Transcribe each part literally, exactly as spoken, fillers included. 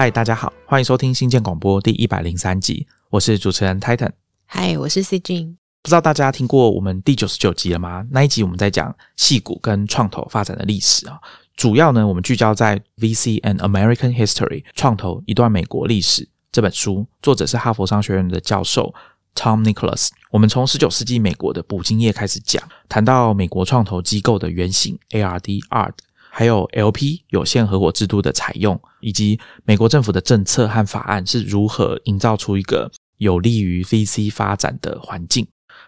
嗨，大家好，欢迎收听新建广播第一百零三集，我是主持人 Titan。 嗨，我是 C Jean。 不知道大家听过我们第九十九集了吗？那一集我们在讲矽谷跟创投发展的历史啊，主要呢我们聚焦在 V C and American History 创投一段美国历史这本书，作者是哈佛商学院的教授 Tom Nicholas。 我们从十九世纪美国的捕鲸业开始讲，谈到美国创投机构的原型 A R D A R D， 还有 L P 有限合伙制度的采用，以及美国政府的政策和法案是如何营造出一个有利于 V C 发展的环境。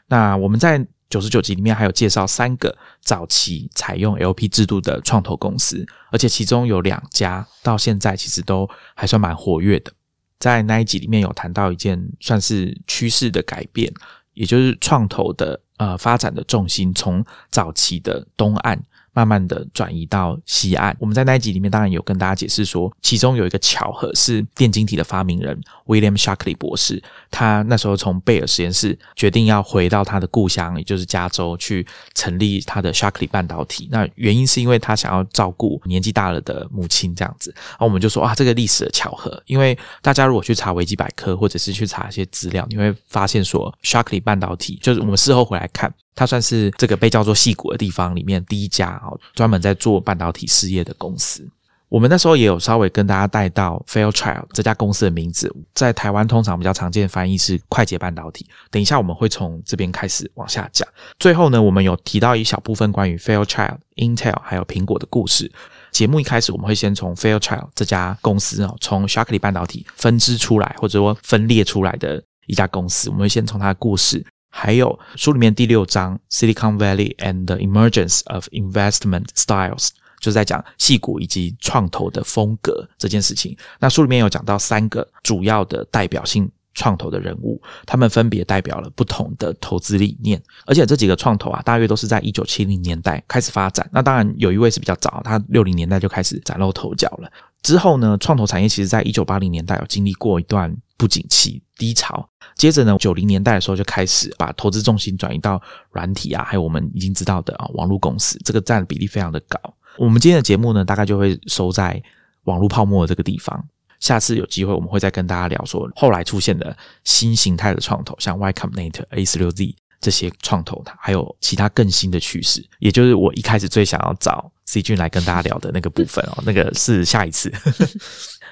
那我们在九十九集里面还有介绍三个早期采用 L P 制度的创投公司，而且其中有两家到现在其实都还算蛮活跃的。在那一集里面有谈到一件算是趋势的改变，也就是创投的呃发展的重心从早期的东岸慢慢的转移到西岸。我们在那一集里面当然有跟大家解释说，其中有一个巧合是电晶体的发明人 William Shockley 博士，他那时候从贝尔实验室决定要回到他的故乡，也就是加州，去成立他的 Shockley 半导体。那原因是因为他想要照顾年纪大了的母亲这样子。然后我们就说啊，这个历史的巧合，因为大家如果去查维基百科或者是去查一些资料，你会发现说 Shockley 半导体就是我们事后回来看，它算是这个被叫做矽谷的地方里面第一家专门在做半导体事业的公司。我们那时候也有稍微跟大家带到 Fairchild 这家公司的名字，在台湾通常比较常见的翻译是快捷半导体，等一下我们会从这边开始往下讲。最后呢，我们有提到一小部分关于 Fairchild、 Intel 还有苹果的故事。节目一开始我们会先从 Fairchild 这家公司从 Shockley 半导体分支出来，或者说分裂出来的一家公司，我们会先从它的故事，还有书里面第六章 Silicon Valley and the Emergence of Investment Styles， 就是在讲矽谷以及创投的风格这件事情。那书里面有讲到三个主要的代表性创投的人物，他们分别代表了不同的投资理念，而且这几个创投啊，大约都是在一九七零年代开始发展。那当然有一位是比较早，他六零年代就开始崭露头角了。之后呢，创投产业其实在一九八零年代有经历过一段不景气低潮，接着呢九零年代的时候就开始把投资重心转移到软体啊，还有我们已经知道的、哦、网络公司，这个占的比例非常的高。我们今天的节目呢大概就会收在网络泡沫的这个地方，下次有机会我们会再跟大家聊说后来出现的新形态的创投，像 Y Combinator、 A十六Z 这些创投，还有其他更新的趋势，也就是我一开始最想要找 C 君来跟大家聊的那个部分哦，那个是下一次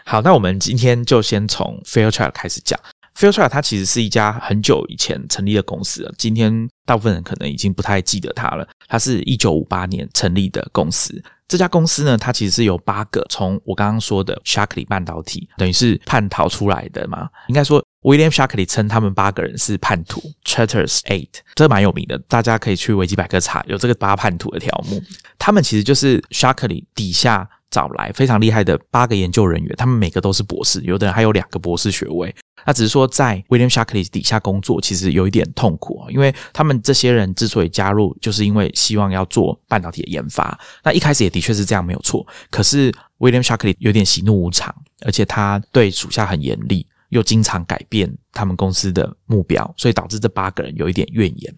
好，那我们今天就先从 Fairchild 开始讲。Fairchild 它其实是一家很久以前成立的公司了，今天大部分人可能已经不太记得它了。它是一九五八年成立的公司，这家公司呢它其实是有八个从我刚刚说的 Shockley 半导体等于是叛逃出来的嘛，应该说 William Shockley 称他们八个人是叛徒 Traitors eight， 这蛮有名的，大家可以去维基百科查有这个八叛徒的条目。他们其实就是 Shockley 底下找来非常厉害的八个研究人员，他们每个都是博士，有的人还有两个博士学位。那只是说在 William Shockley 底下工作其实有一点痛苦，因为他们这些人之所以加入就是因为希望要做半导体的研发，那一开始也的确是这样没有错，可是 William Shockley 有点喜怒无常，而且他对属下很严厉，又经常改变他们公司的目标，所以导致这八个人有一点怨言。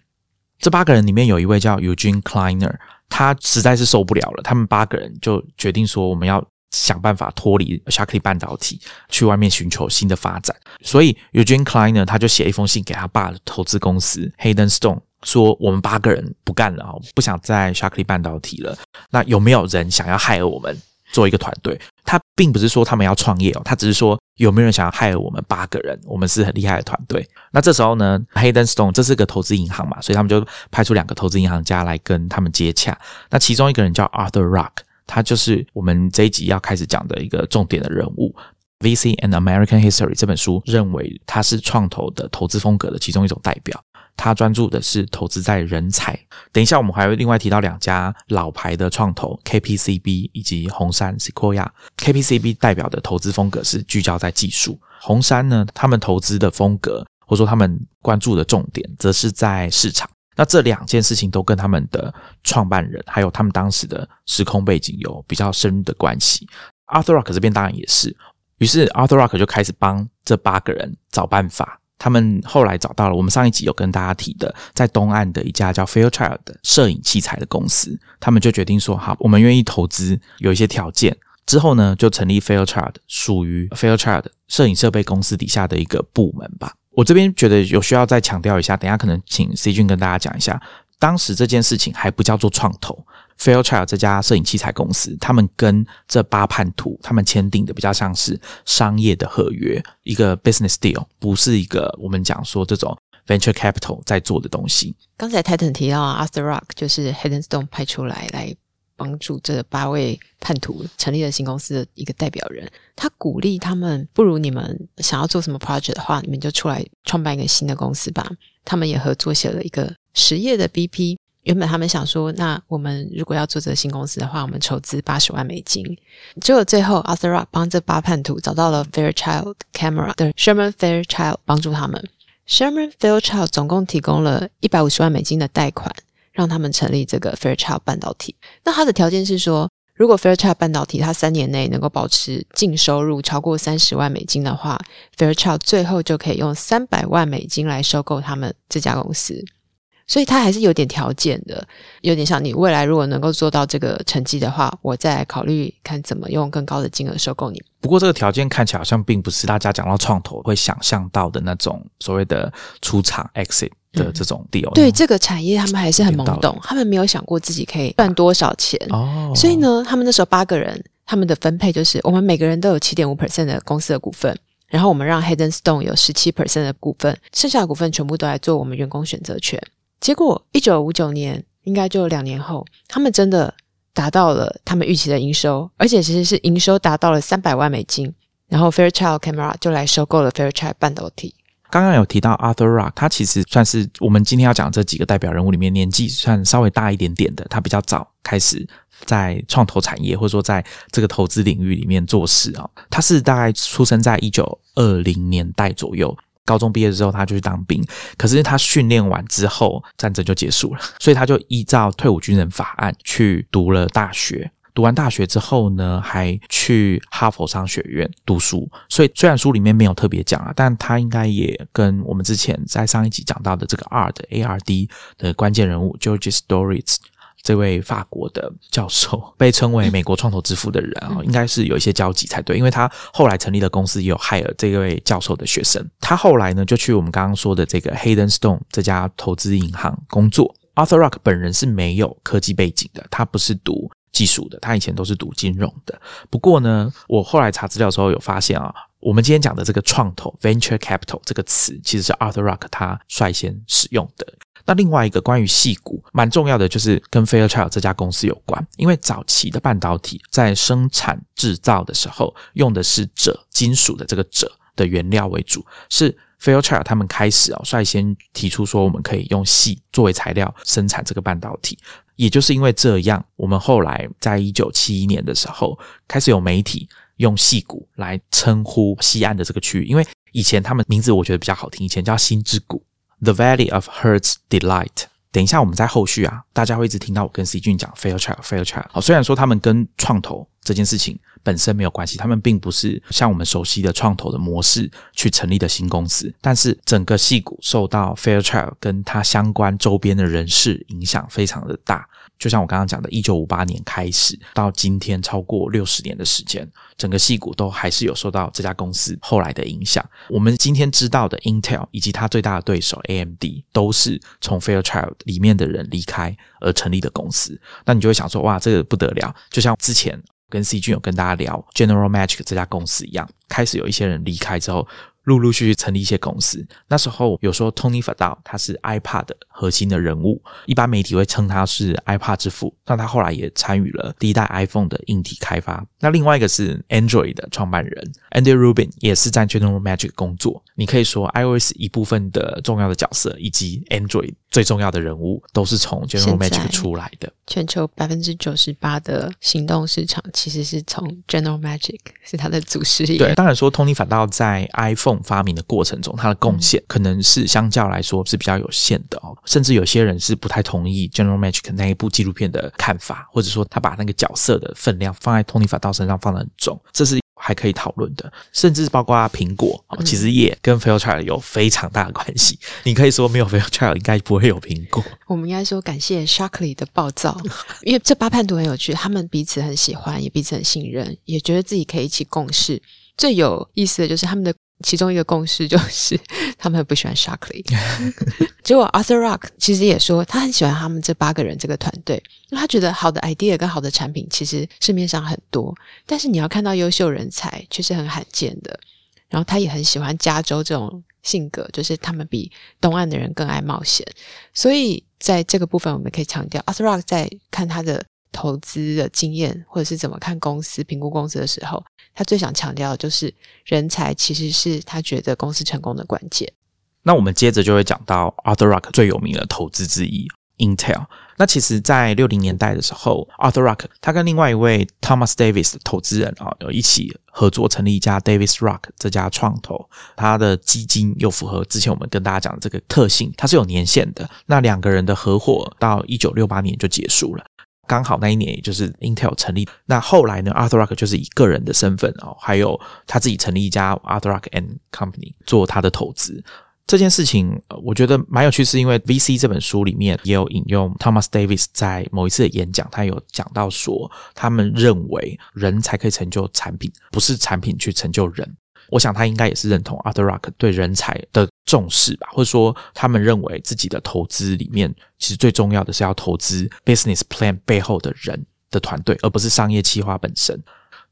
这八个人里面有一位叫 Eugene Kleiner， 他实在是受不了了，他们八个人就决定说我们要想办法脱离 Shockley 半导体，去外面寻求新的发展。所以 Eugene Kleiner 他就写一封信给他爸的投资公司 Hayden Stone， 说我们八个人不干了，不想在 Shockley 半导体了，那有没有人想要害我们做一个团队？他并不是说他们要创业哦，他只是说有没有人想要害我们八个人，我们是很厉害的团队。那这时候呢 Hayden Stone 这是个投资银行嘛，所以他们就派出两个投资银行家来跟他们接洽。那其中一个人叫 Arthur Rock， 他就是我们这一集要开始讲的一个重点的人物。V C and American History 这本书认为他是创投的投资风格的其中一种代表，他专注的是投资在人才。等一下我们还会另外提到两家老牌的创投 K P C B 以及红杉 Sequoia。 K P C B 代表的投资风格是聚焦在技术，红杉呢他们投资的风格或者说他们关注的重点则是在市场。那这两件事情都跟他们的创办人还有他们当时的时空背景有比较深的关系。 Arthur Rock 这边当然也是，于是 Arthur Rock 就开始帮这八个人找办法。他们后来找到了我们上一集有跟大家提的在东岸的一家叫 Fairchild 的摄影器材的公司，他们就决定说好，我们愿意投资有一些条件，之后呢就成立 Fairchild， 属于 Fairchild 摄影设备公司底下的一个部门吧。我这边觉得有需要再强调一下，等一下可能请 C 君跟大家讲一下，当时这件事情还不叫做创投， Fairchild 这家摄影器材公司他们跟这八叛徒他们签订的比较像是商业的合约，一个 business deal， 不是一个我们讲说这种 venture capital 在做的东西。刚才 Titan 提到啊 Arthur Rock 就是 Hayden Stone 派出来来帮助这八位叛徒成立了新公司的一个代表人，他鼓励他们，不如你们想要做什么 project 的话，你们就出来创办一个新的公司吧。他们也合作写了一个实业的 B P， 原本他们想说，那我们如果要做这个新公司的话，我们筹资八十万美金，结果最后 Arthur Rock 帮这八叛徒找到了 Fairchild Camera 的 Sherman Fairchild 帮助他们。 Sherman Fairchild 总共提供了一百五十万美金的贷款，让他们成立这个 Fairchild 半导体。那他的条件是说，如果 Fairchild 半导体他三年内能够保持净收入超过三十万美金的话， Fairchild 最后就可以用三百万美金来收购他们这家公司。所以他还是有点条件的，有点像你未来如果能够做到这个成绩的话，我再来考虑看怎么用更高的金额收购你。不过这个条件看起来好像并不是大家讲到创投会想象到的那种所谓的出场 exit的这种 deal，嗯，对这个产业他们还是很懵懂，他们没有想过自己可以赚多少钱，哦，所以呢他们那时候八个人，他们的分配就是我们每个人都有 百分之七点五 的公司的股份，然后我们让 Hayden Stone 有 百分之十七 的股份，剩下的股份全部都来做我们员工选择权。结果一九五九年应该就两年后，他们真的达到了他们预期的营收，而且其实是营收达到了三百万美金，然后 Fairchild Camera 就来收购了 Fairchild 半导体。刚刚有提到 Arthur Rock， 他其实算是我们今天要讲这几个代表人物里面年纪算稍微大一点点的，他比较早开始在创投产业或者说在这个投资领域里面做事哦。他是大概出生在一九二零年代左右，高中毕业之后他就去当兵，可是他训练完之后战争就结束了，所以他就依照退伍军人法案去读了大学。读完大学之后呢，还去哈佛商学院读书，所以虽然书里面没有特别讲啊，但他应该也跟我们之前在上一集讲到的这个 A R D 的关键人物 George Doriot 这位法国的教授，被称为美国创投之父的人，哦，应该是有一些交集才对，因为他后来成立的公司也有海尔这位教授的学生。他后来呢就去我们刚刚说的这个 Hayden Stone 这家投资银行工作。 Arthur Rock 本人是没有科技背景的，他不是读技术的，他以前都是读金融的。不过呢，我后来查资料的时候有发现啊，我们今天讲的这个创投 venture capital 这个词其实是 Arthur Rock 他率先使用的。那另外一个关于矽谷蛮重要的就是跟 Fairchild 这家公司有关，因为早期的半导体在生产制造的时候用的是锗，金属的这个锗的原料为主，是 Fairchild 他们开始啊率先提出说我们可以用矽作为材料生产这个半导体。也就是因为这样，我们后来在一九七一年的时候开始有媒体用矽谷来称呼西岸的这个区域，因为以前他们名字我觉得比较好听，以前叫心之谷 The Valley of Heart's Delight。 等一下我们在后续啊大家会一直听到我跟 C 君讲 Fairchild Fairchild，哦，虽然说他们跟创投这件事情本身没有关系，他们并不是像我们熟悉的创投的模式去成立的新公司，但是整个矽谷受到 Fairchild 跟他相关周边的人士影响非常的大。就像我刚刚讲的一九五八年开始到今天超过六十年的时间，整个矽谷都还是有受到这家公司后来的影响。我们今天知道的 Intel 以及他最大的对手 A M D 都是从 Fairchild 里面的人离开而成立的公司。那你就会想说哇这个不得了，就像之前跟 C 君有跟大家聊 General Magic 这家公司一样，开始有一些人离开之后陆陆续续成立一些公司。那时候有说 Tony Hsieh 他是 iPad 的核心的人物，一般媒体会称他是 iPad 之父，那他后来也参与了第一代 iPhone 的硬体开发。那另外一个是 Android 的创办人 Andy Rubin， 也是在 General Magic 工作。你可以说 iOS 一部分的重要的角色以及 Android 最重要的人物都是从 General Magic 出来的。全球 百分之九十八 的行动市场其实是从 General Magic， 是他的祖师爷。对，当然说 Tony Hsieh 在 iPhone发明的过程中他的贡献可能是相较来说是比较有限的，哦，甚至有些人是不太同意 General Magic 那一部纪录片的看法，或者说他把那个角色的分量放在 Tony Hsieh 身上放得很重，这是还可以讨论的，甚至包括苹果、嗯、其实也跟 Fairchild 有非常大的关系。你可以说没有 Fairchild 应该不会有苹果。我们应该说感谢 Shockley 的暴躁，因为这八叛徒很有趣，他们彼此很喜欢，也彼此很信任，也觉得自己可以一起共事。最有意思的就是他们的其中一个共识就是他们很不喜欢 Shockley。 结果 Arthur Rock 其实也说他很喜欢他们这八个人这个团队，因为他觉得好的 idea 跟好的产品其实市面上很多，但是你要看到优秀人才却是很罕见的。然后他也很喜欢加州这种性格，就是他们比东岸的人更爱冒险。所以在这个部分我们可以强调 Arthur Rock 在看他的投资的经验或者是怎么看公司评估公司的时候，他最想强调的就是人才其实是他觉得公司成功的关键。那我们接着就会讲到 Arthur Rock 最有名的投资之一 Intel。 那其实在六十年代的时候 Arthur Rock 他跟另外一位 Thomas Davis 的投资人、哦、有一起合作成立一家 Davis Rock， 这家创投他的基金又符合之前我们跟大家讲的这个特性，它是有年限的。那两个人的合伙到一九六八年就结束了，刚好那一年也就是 Intel 成立。那后来呢 Arthur Rock 就是以个人的身份、哦、还有他自己成立一家 Arthur Rock and Company 做他的投资。这件事情我觉得蛮有趣，是因为 V C 这本书里面也有引用 Thomas Davis 在某一次的演讲，他有讲到说他们认为人才可以成就产品，不是产品去成就人。我想他应该也是认同 Arthur Rock 对人才的重视吧，或者说他们认为自己的投资里面其实最重要的是要投资 business plan 背后的人的团队，而不是商业企划本身。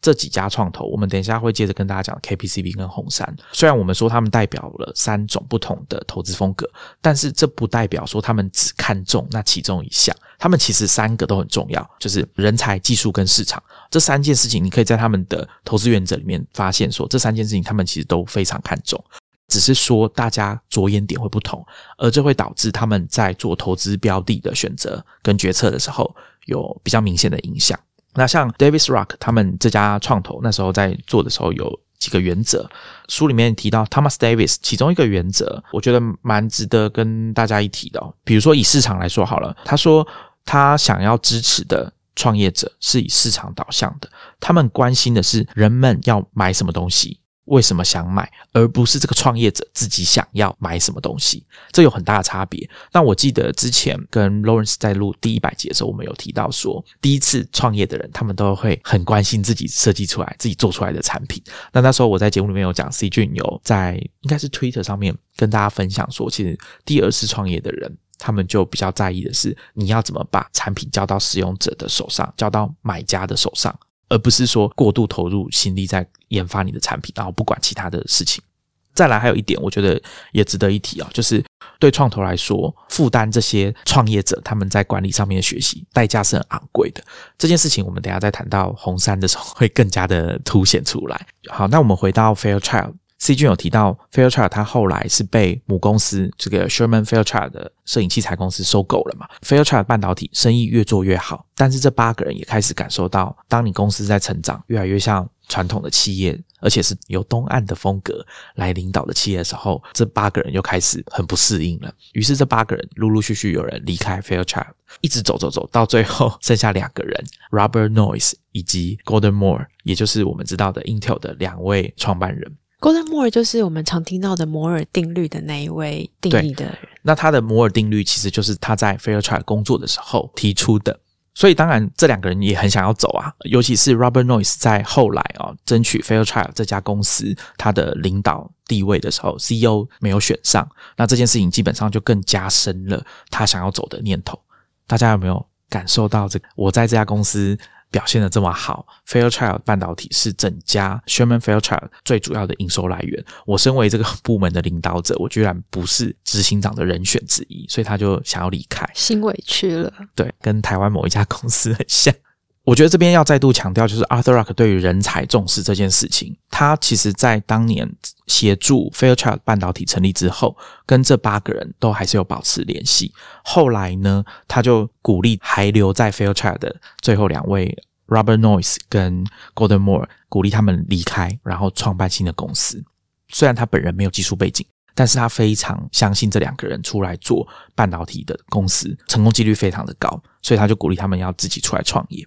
这几家创投我们等一下会接着跟大家讲 K P C B 跟红杉，虽然我们说他们代表了三种不同的投资风格，但是这不代表说他们只看重那其中一项，他们其实三个都很重要，就是人才、技术跟市场。这三件事情你可以在他们的投资原则里面发现说这三件事情他们其实都非常看重，只是说大家着眼点会不同，而这会导致他们在做投资标的的选择跟决策的时候有比较明显的影响。那像 Davis Rock 他们这家创投那时候在做的时候有几个原则，书里面提到 Thomas Davis 其中一个原则我觉得蛮值得跟大家一提的、哦、比如说以市场来说好了，他说他想要支持的创业者是以市场导向的，他们关心的是人们要买什么东西，为什么想买，而不是这个创业者自己想要买什么东西，这有很大的差别。那我记得之前跟 Lawrence 在录第一百集的时候我们有提到说第一次创业的人他们都会很关心自己设计出来自己做出来的产品。那那时候我在节目里面有讲 C Jean 有在应该是 Twitter 上面跟大家分享说其实第二次创业的人他们就比较在意的是你要怎么把产品交到使用者的手上，交到买家的手上，而不是说过度投入心力在研发你的产品然后不管其他的事情。再来还有一点我觉得也值得一提啊，就是对创投来说负担这些创业者他们在管理上面的学习代价是很昂贵的，这件事情我们等一下再谈到红杉的时候会更加的凸显出来。好，那我们回到 Fairchild， C Jean 有提到 Fairchild 他后来是被母公司这个 Sherman Fairchild 的摄影器材公司收购了嘛。 Fairchild 半导体生意越做越好，但是这八个人也开始感受到当你公司在成长越来越像传统的企业，而且是由东岸的风格来领导的企业的时候，这八个人又开始很不适应了。于是这八个人陆陆续续有人离开 Fairchild， 一直走走走到最后剩下两个人 Robert Noyce 以及 Gordon Moore， 也就是我们知道的 Intel 的两位创办人。Gordon Moore 就是我们常听到的摩尔定律的那一位定义的人。那他的摩尔定律其实就是他在 Fairchild 工作的时候提出的，所以当然这两个人也很想要走啊，尤其是 Robert Noyce 在后来、哦、争取 Fairchild 这家公司他的领导地位的时候 C E O 没有选上，那这件事情基本上就更加深了他想要走的念头。大家有没有感受到这个？我在这家公司表现得这么好， Fairchild 半导体是整家 Sherman Fairchild 最主要的营收来源，我身为这个部门的领导者我居然不是执行长的人选之一，所以他就想要离开，心委屈了。对，跟台湾某一家公司很像。我觉得这边要再度强调就是 Arthur Rock 对于人才重视这件事情，他其实在当年协助 Fairchild 半导体成立之后跟这八个人都还是有保持联系。后来呢他就鼓励还留在 Fairchild 的最后两位 Robert Noyce 跟 Gordon Moore， 鼓励他们离开然后创办新的公司。虽然他本人没有技术背景，但是他非常相信这两个人出来做半导体的公司成功几率非常的高，所以他就鼓励他们要自己出来创业。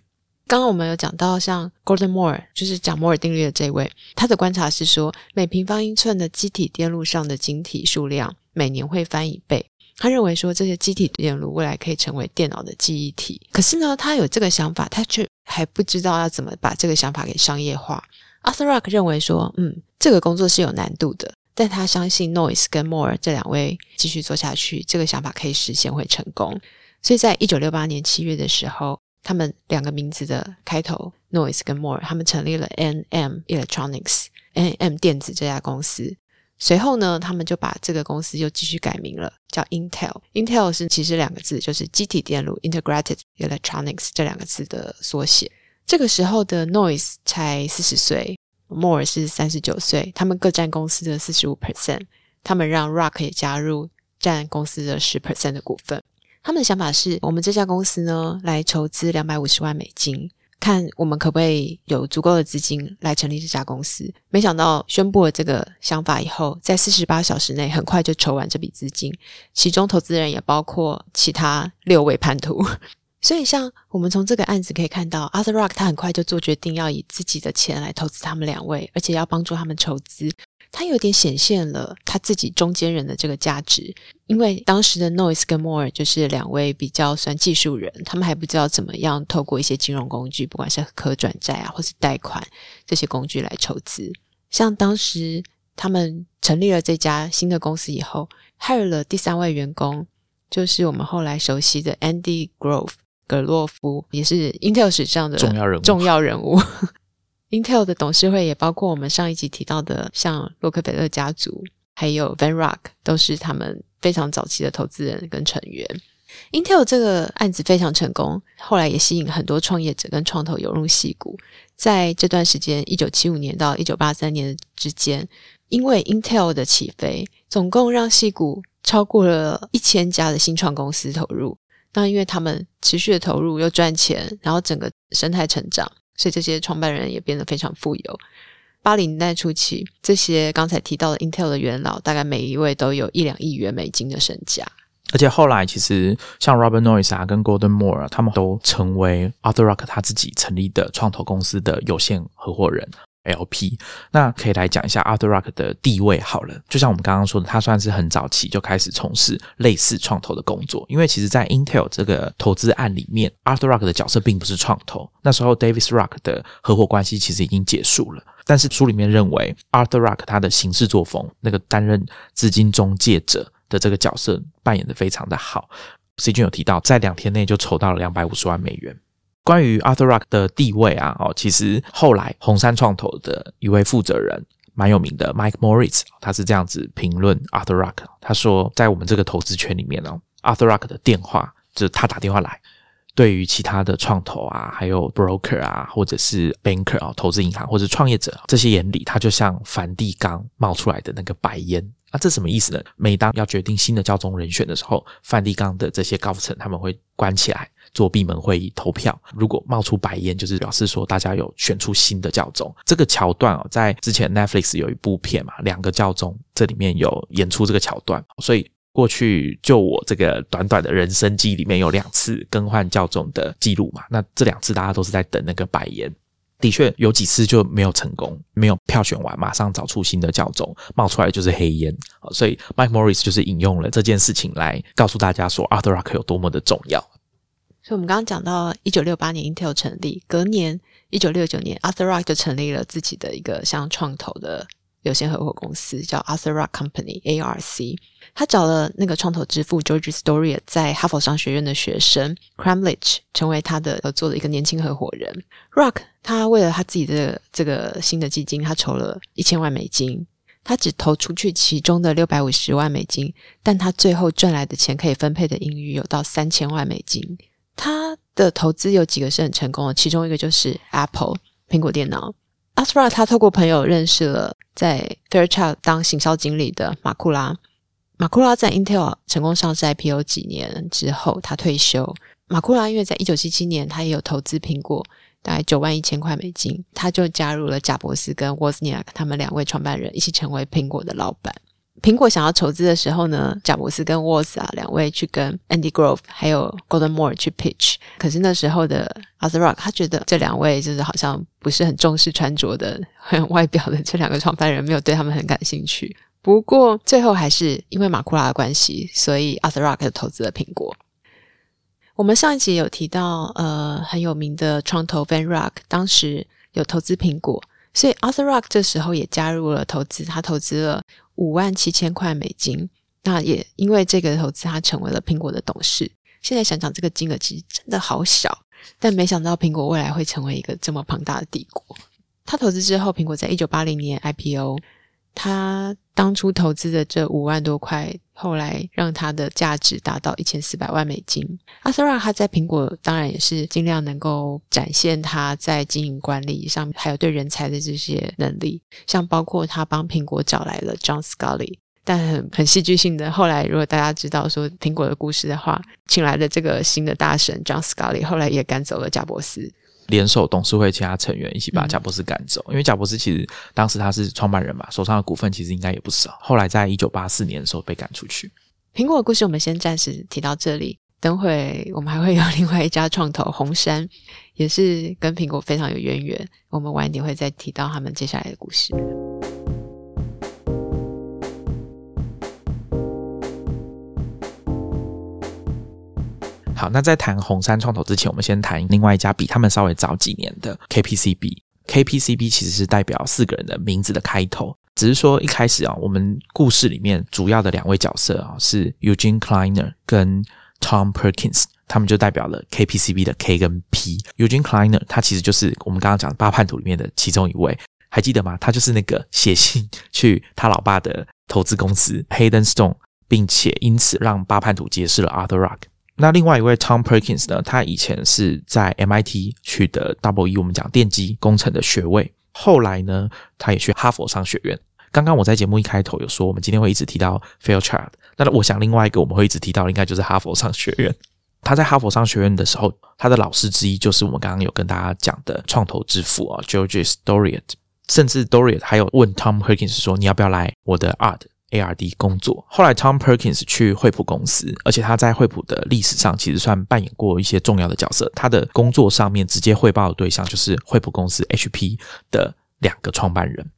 刚刚我们有讲到像 Gordon Moore， 就是讲摩尔定律的这位，他的观察是说，每平方英寸的基体电路上的晶体数量每年会翻一倍。他认为说这些基体电路未来可以成为电脑的记忆体。可是呢，他有这个想法，他却还不知道要怎么把这个想法给商业化。Arthur Rock 认为说，嗯，这个工作是有难度的，但他相信 Noyce 跟 Moore 这两位继续做下去，这个想法可以实现，会成功。所以在一九六八年七月的时候，他们两个名字的开头 Noyce 跟 Moore， 他们成立了 N M Electronics， N M 电子这家公司。随后呢，他们就把这个公司又继续改名了，叫 Intel。 Intel 是其实两个字，就是基体电路 Integrated Electronics 这两个字的缩写。这个时候的 Noyce 才四十岁， Moore 是三十九岁，他们各占公司的 百分之四十五。 他们让 Rock 也加入，占公司的 百分之十 的股份。他们的想法是，我们这家公司呢，来筹资两百五十万美金，看我们可不可以有足够的资金来成立这家公司。没想到宣布了这个想法以后，在四十八小时内很快就筹完这笔资金，其中投资人也包括其他六位叛徒。所以像我们从这个案子可以看到， Arthur Rock 他很快就做决定要以自己的钱来投资他们两位，而且要帮助他们筹资。他有点显现了他自己中间人的这个价值，因为当时的 Noyce 跟 Moore 就是两位比较算技术人，他们还不知道怎么样透过一些金融工具，不管是可转债啊或是贷款这些工具来筹资。像当时他们成立了这家新的公司以后， hire 了第三位员工，就是我们后来熟悉的 Andy Grove 葛洛夫，也是 Intel 史上的重要人物。重要人物Intel 的董事会也包括我们上一集提到的像洛克菲勒家族还有 Van Rock， 都是他们非常早期的投资人跟成员。 Intel 这个案子非常成功，后来也吸引很多创业者跟创投涌入矽谷。在这段时间一九七五年到一九八三年之间，因为 Intel 的起飞，总共让矽谷超过了一千家的新创公司投入。那因为他们持续的投入又赚钱，然后整个生态成长，所以这些创办人也变得非常富有。八零年代初期，这些刚才提到的 Intel 的元老，大概每一位都有一两亿元美金的身价。而且后来其实像 Robert Noyce 啊跟 Gordon Moore 啊，他们都成为 Arthur Rock 他自己成立的创投公司的有限合伙人 L P。 那可以来讲一下 Arthur Rock 的地位好了。就像我们刚刚说的，他算是很早期就开始从事类似创投的工作，因为其实在 Intel 这个投资案里面， Arthur Rock 的角色并不是创投，那时候 Davis Rock 的合伙关系其实已经结束了。但是书里面认为 Arthur Rock 他的行事作风，那个担任资金中介者的这个角色扮演得非常的好。 C Jean 有提到在两天内就筹到了两百五十万美元。关于 Arthur Rock 的地位啊，其实后来红杉创投的一位负责人蛮有名的 Mike Moritz， 他是这样子评论 Arthur Rock， 他说在我们这个投资圈里面 Arthur Rock 的电话就是他打电话来，对于其他的创投啊还有 broker 啊或者是 banker 啊投资银行或者创业者这些眼里，他就像梵蒂冈冒出来的那个白烟。那、啊、这什么意思呢？每当要决定新的教宗人选的时候，梵蒂冈的这些高层他们会关起来做闭门会议投票，如果冒出白烟，就是表示说大家有选出新的教宗。这个桥段、哦、在之前 Netflix 有一部片嘛，两个教宗，这里面有演出这个桥段。所以过去就我这个短短的人生记忆里面有两次更换教宗的记录嘛，那这两次大家都是在等那个白烟。的确有几次就没有成功，没有票选完马上找出新的教宗，冒出来就是黑烟。所以 Mike Moritz 就是引用了这件事情来告诉大家说 Arthur Rock 有多么的重要。所以我们刚刚讲到一九六八年 Intel 成立，隔年一九六九年 Arthur Rock 就成立了自己的一个像创投的有限合伙公司，叫 Arthur Rock Company A R C。 他找了那个创投之父 George Doriot 在哈佛商学院的学生 Cramlich 成为他的合作的一个年轻合伙人。 Rock 他为了他自己的这个新的基金，他筹了一千万美金，他只投出去其中的六百五十万美金，但他最后赚来的钱可以分配的盈余有到三千万美金。他的投资有几个是很成功的，其中一个就是 Apple 苹果电脑。Arthur Rock 他透过朋友认识了在 Fairchild 当行销经理的马库拉。马库拉在 Intel 成功上市 I P O 几年之后他退休。马库拉因为在一九七七年他也有投资苹果大概九万一千块美金，他就加入了贾伯斯跟沃兹尼亚克他们两位创办人一起成为苹果的老板。苹果想要筹资的时候呢，贾伯斯跟沃斯啊两位去跟 Andy Grove 还有 Gordon Moore 去 pitch， 可是那时候的 Arthur Rock 他觉得这两位就是好像不是很重视穿着的很外表的这两个创办人，没有对他们很感兴趣。不过最后还是因为马库拉的关系，所以 Arthur Rock 就投资了苹果。我们上一集有提到呃，很有名的创投 Van Rock 当时有投资苹果，所以 Arthur Rock 这时候也加入了投资，他投资了五万七千块美金，那也因为这个投资他成为了苹果的董事。现在想想这个金额其实真的好小，但没想到苹果未来会成为一个这么庞大的帝国。他投资之后，苹果在一九八零年 I P O， 他当初投资的这五万多块后来让他的价值达到一千四百万美金。 Arthur Rock 他在苹果当然也是尽量能够展现他在经营管理上还有对人才的这些能力，像包括他帮苹果找来了 John Scully， 但很很戏剧性的，后来如果大家知道说苹果的故事的话，请来的这个新的大神 John Scully 后来也赶走了贾伯斯，联手董事会其他成员一起把贾伯斯赶走、嗯、因为贾伯斯其实当时他是创办人嘛，手上的股份其实应该也不少，后来在一九八四年的时候被赶出去。苹果的故事我们先暂时提到这里，等会我们还会有另外一家创投红杉，也是跟苹果非常有渊源，我们晚一点会再提到他们接下来的故事。好，那在谈红杉创投之前，我们先谈另外一家比他们稍微早几年的 K P C B。 K P C B 其实是代表四个人的名字的开头，只是说一开始啊、哦，我们故事里面主要的两位角色啊、哦、是 Eugene Kleiner 跟 Tom Perkins， 他们就代表了 K P C B 的 K 跟 P。 Eugene Kleiner 他其实就是我们刚刚讲的八叛徒里面的其中一位，还记得吗？他就是那个写信去他老爸的投资公司 Hayden Stone， 并且因此让八叛徒结识了 Arthur Rock。那另外一位 Tom Perkins 呢，他以前是在 M I T 去的 double E， 我们讲电机工程的学位，后来呢他也去哈佛商学院。刚刚我在节目一开头有说我们今天会一直提到 Fairchild， 那我想另外一个我们会一直提到的应该就是哈佛商学院。他在哈佛商学院的时候，他的老师之一就是我们刚刚有跟大家讲的创投之父、啊、George Doriot， 甚至 Doriot 还有问 Tom Perkins 说你要不要来我的 A R D A R D 工作。后来 Tom Perkins 去惠普公司，而且他在惠普的历史上其实算扮演过一些重要的角色，他的工作上面直接汇报的对象就是惠普公司 H P 的两个创办人。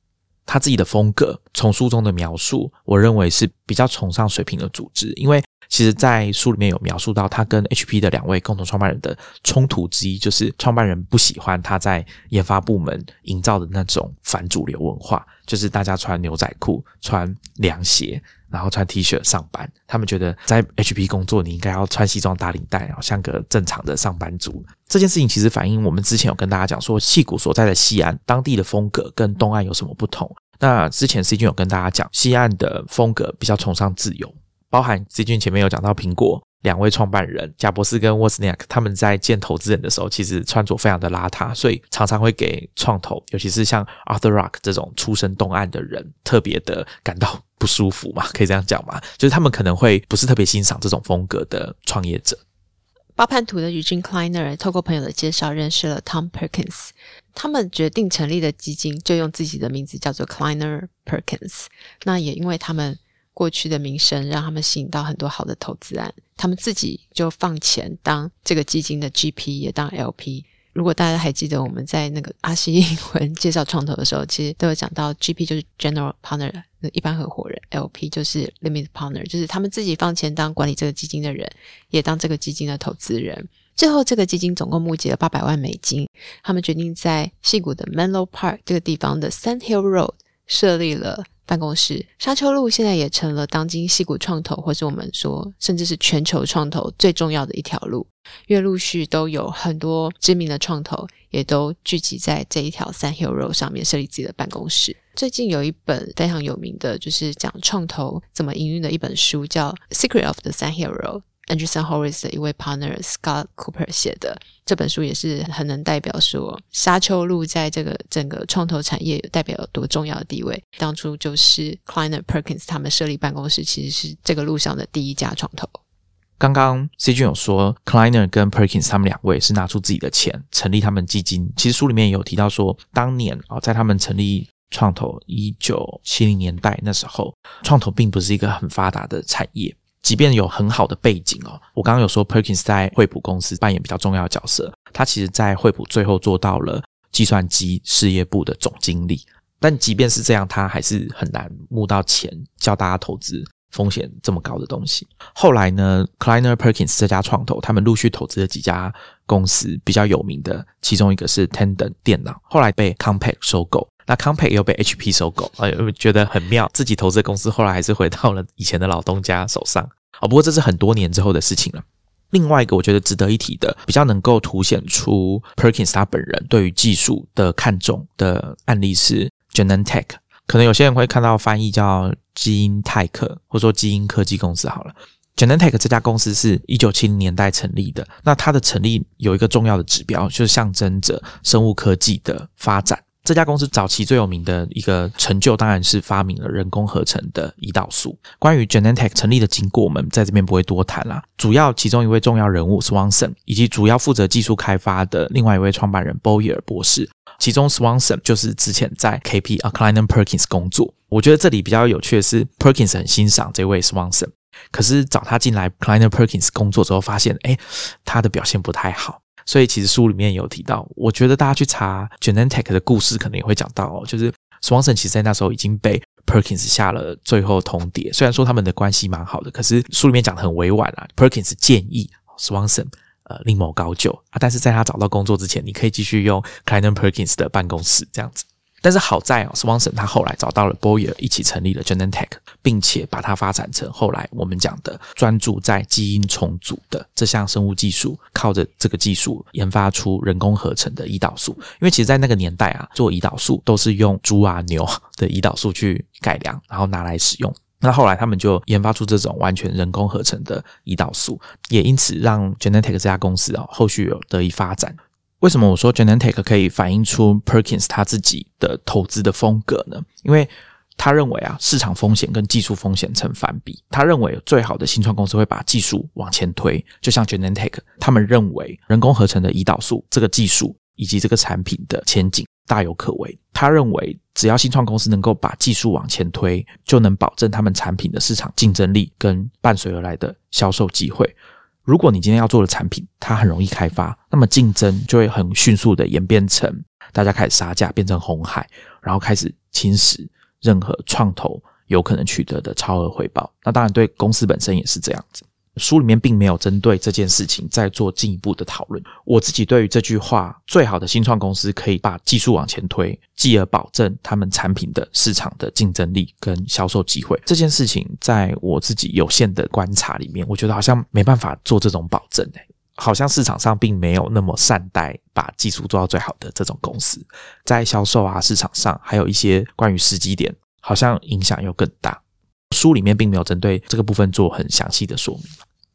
他自己的风格从书中的描述，我认为是比较崇尚水平的组织，因为其实在书里面有描述到他跟 H P 的两位共同创办人的冲突之一就是创办人不喜欢他在研发部门营造的那种反主流文化，就是大家穿牛仔裤穿凉鞋然后穿 T 恤上班，他们觉得在 H P 工作你应该要穿西装打领带，然后像个正常的上班族。这件事情其实反映我们之前有跟大家讲说矽谷所在的西岸当地的风格跟东岸有什么不同。那之前 C 君有跟大家讲西岸的风格比较崇尚自由，包含 C 君前面有讲到苹果两位创办人贾伯斯跟沃斯尼亚克，他们在见投资人的时候其实穿着非常的邋遢，所以常常会给创投尤其是像 Arthur Rock 这种出身东岸的人特别的感到不舒服嘛，可以这样讲嘛，就是他们可能会不是特别欣赏这种风格的创业者。八叛徒的 Eugene Kleiner 透过朋友的介绍认识了 Tom Perkins， 他们决定成立的基金就用自己的名字叫做 Kleiner Perkins， 那也因为他们过去的名声让他们吸引到很多好的投资案，他们自己就放钱当这个基金的 G P 也当 L P。 如果大家还记得我们在那个阿西英文介绍创投的时候其实都有讲到 G P 就是 General Partner 一般合伙人， L P 就是 Limit Partner， 就是他们自己放钱当管理这个基金的人也当这个基金的投资人。最后这个基金总共募集了八百万美金，他们决定在矽谷的 Menlo Park 这个地方的 Sand Hill Road 设立了办公室。沙丘路现在也成了当今矽谷创投或是我们说甚至是全球创投最重要的一条路，因为陆续都有很多知名的创投也都聚集在这一条 Sand Hill Road 上面设立自己的办公室。最近有一本非常有名的就是讲创投怎么营运的一本书叫 Secret of the Sand Hill Road， Andreessen Horowitz 的一位 partner Scott Cooper 写的，这本书也是很能代表说沙丘路在这个整个创投产业代表有多重要的地位。当初就是 Kleiner Perkins 他们设立办公室其实是这个路上的第一家创投。刚刚 C 君有说 Kleiner 跟 Perkins 他们两位是拿出自己的钱成立他们基金，其实书里面也有提到说当年在他们成立创投一九七零年代那时候创投并不是一个很发达的产业，即便有很好的背景哦，我刚刚有说 Perkins 在惠普公司扮演比较重要的角色，他其实在惠普最后做到了计算机事业部的总经理，但即便是这样他还是很难募到钱叫大家投资风险这么高的东西。后来呢 Kleiner Perkins 这家创投他们陆续投资了几家公司比较有名的，其中一个是 Tandon 电脑，后来被 Compaq 收购，那 Compaq 又被 H P 收购、哎、觉得很妙，自己投资的公司后来还是回到了以前的老东家手上、哦、不过这是很多年之后的事情了。另外一个我觉得值得一提的比较能够凸显出 Perkins 他本人对于技术的看重的案例是 Genentech， 可能有些人会看到翻译叫基因泰克或者说基因科技公司好了。Genentech 这家公司是一九七零年代成立的，那它的成立有一个重要的指标就是象征着生物科技的发展。这家公司早期最有名的一个成就当然是发明了人工合成的胰岛素。关于 Genentech 成立的经过我们在这边不会多谈啦，主要其中一位重要人物 Swanson 以及主要负责技术开发的另外一位创办人 Doerr 博士，其中 Swanson 就是之前在 K P 啊 Kleiner Perkins 工作。我觉得这里比较有趣的是 Perkins 很欣赏这位 Swanson， 可是找他进来 Kleiner Perkins 工作之后发现诶他的表现不太好，所以其实书里面有提到，我觉得大家去查 Genentech 的故事可能也会讲到、哦、就是 Swanson 其实在那时候已经被 Perkins 下了最后通牒，虽然说他们的关系蛮好的，可是书里面讲得很委婉啦、啊、Perkins 建议 Swanson、呃、另谋高就、啊、但是在他找到工作之前你可以继续用 Kleiner Perkins 的办公室这样子。但是好在、哦、Swanson 他后来找到了 Doerr 一起成立了 Genentech， 并且把它发展成后来我们讲的专注在基因重组的这项生物技术，靠着这个技术研发出人工合成的胰岛素。因为其实在那个年代啊，做胰岛素都是用猪啊牛的胰岛素去改良然后拿来使用，那后来他们就研发出这种完全人工合成的胰岛素，也因此让 Genentech 这家公司、哦、后续有得以发展。为什么我说 Genentech 可以反映出 Perkins 他自己的投资的风格呢？因为他认为啊，市场风险跟技术风险成反比。他认为最好的新创公司会把技术往前推，就像 Genentech， 他们认为人工合成的胰岛素这个技术以及这个产品的前景大有可为。他认为只要新创公司能够把技术往前推，就能保证他们产品的市场竞争力跟伴随而来的销售机会。如果你今天要做的产品它很容易开发，那么竞争就会很迅速的演变成大家开始杀价，变成红海，然后开始侵蚀任何创投有可能取得的超额回报，那当然对公司本身也是这样子。书里面并没有针对这件事情再做进一步的讨论。我自己对于这句话最好的新创公司可以把技术往前推，继而保证他们产品的市场的竞争力跟销售机会这件事情，在我自己有限的观察里面我觉得好像没办法做这种保证、欸、好像市场上并没有那么善待把技术做到最好的这种公司，在销售啊市场上还有一些关于时机点好像影响又更大。书里面并没有针对这个部分做很详细的说明。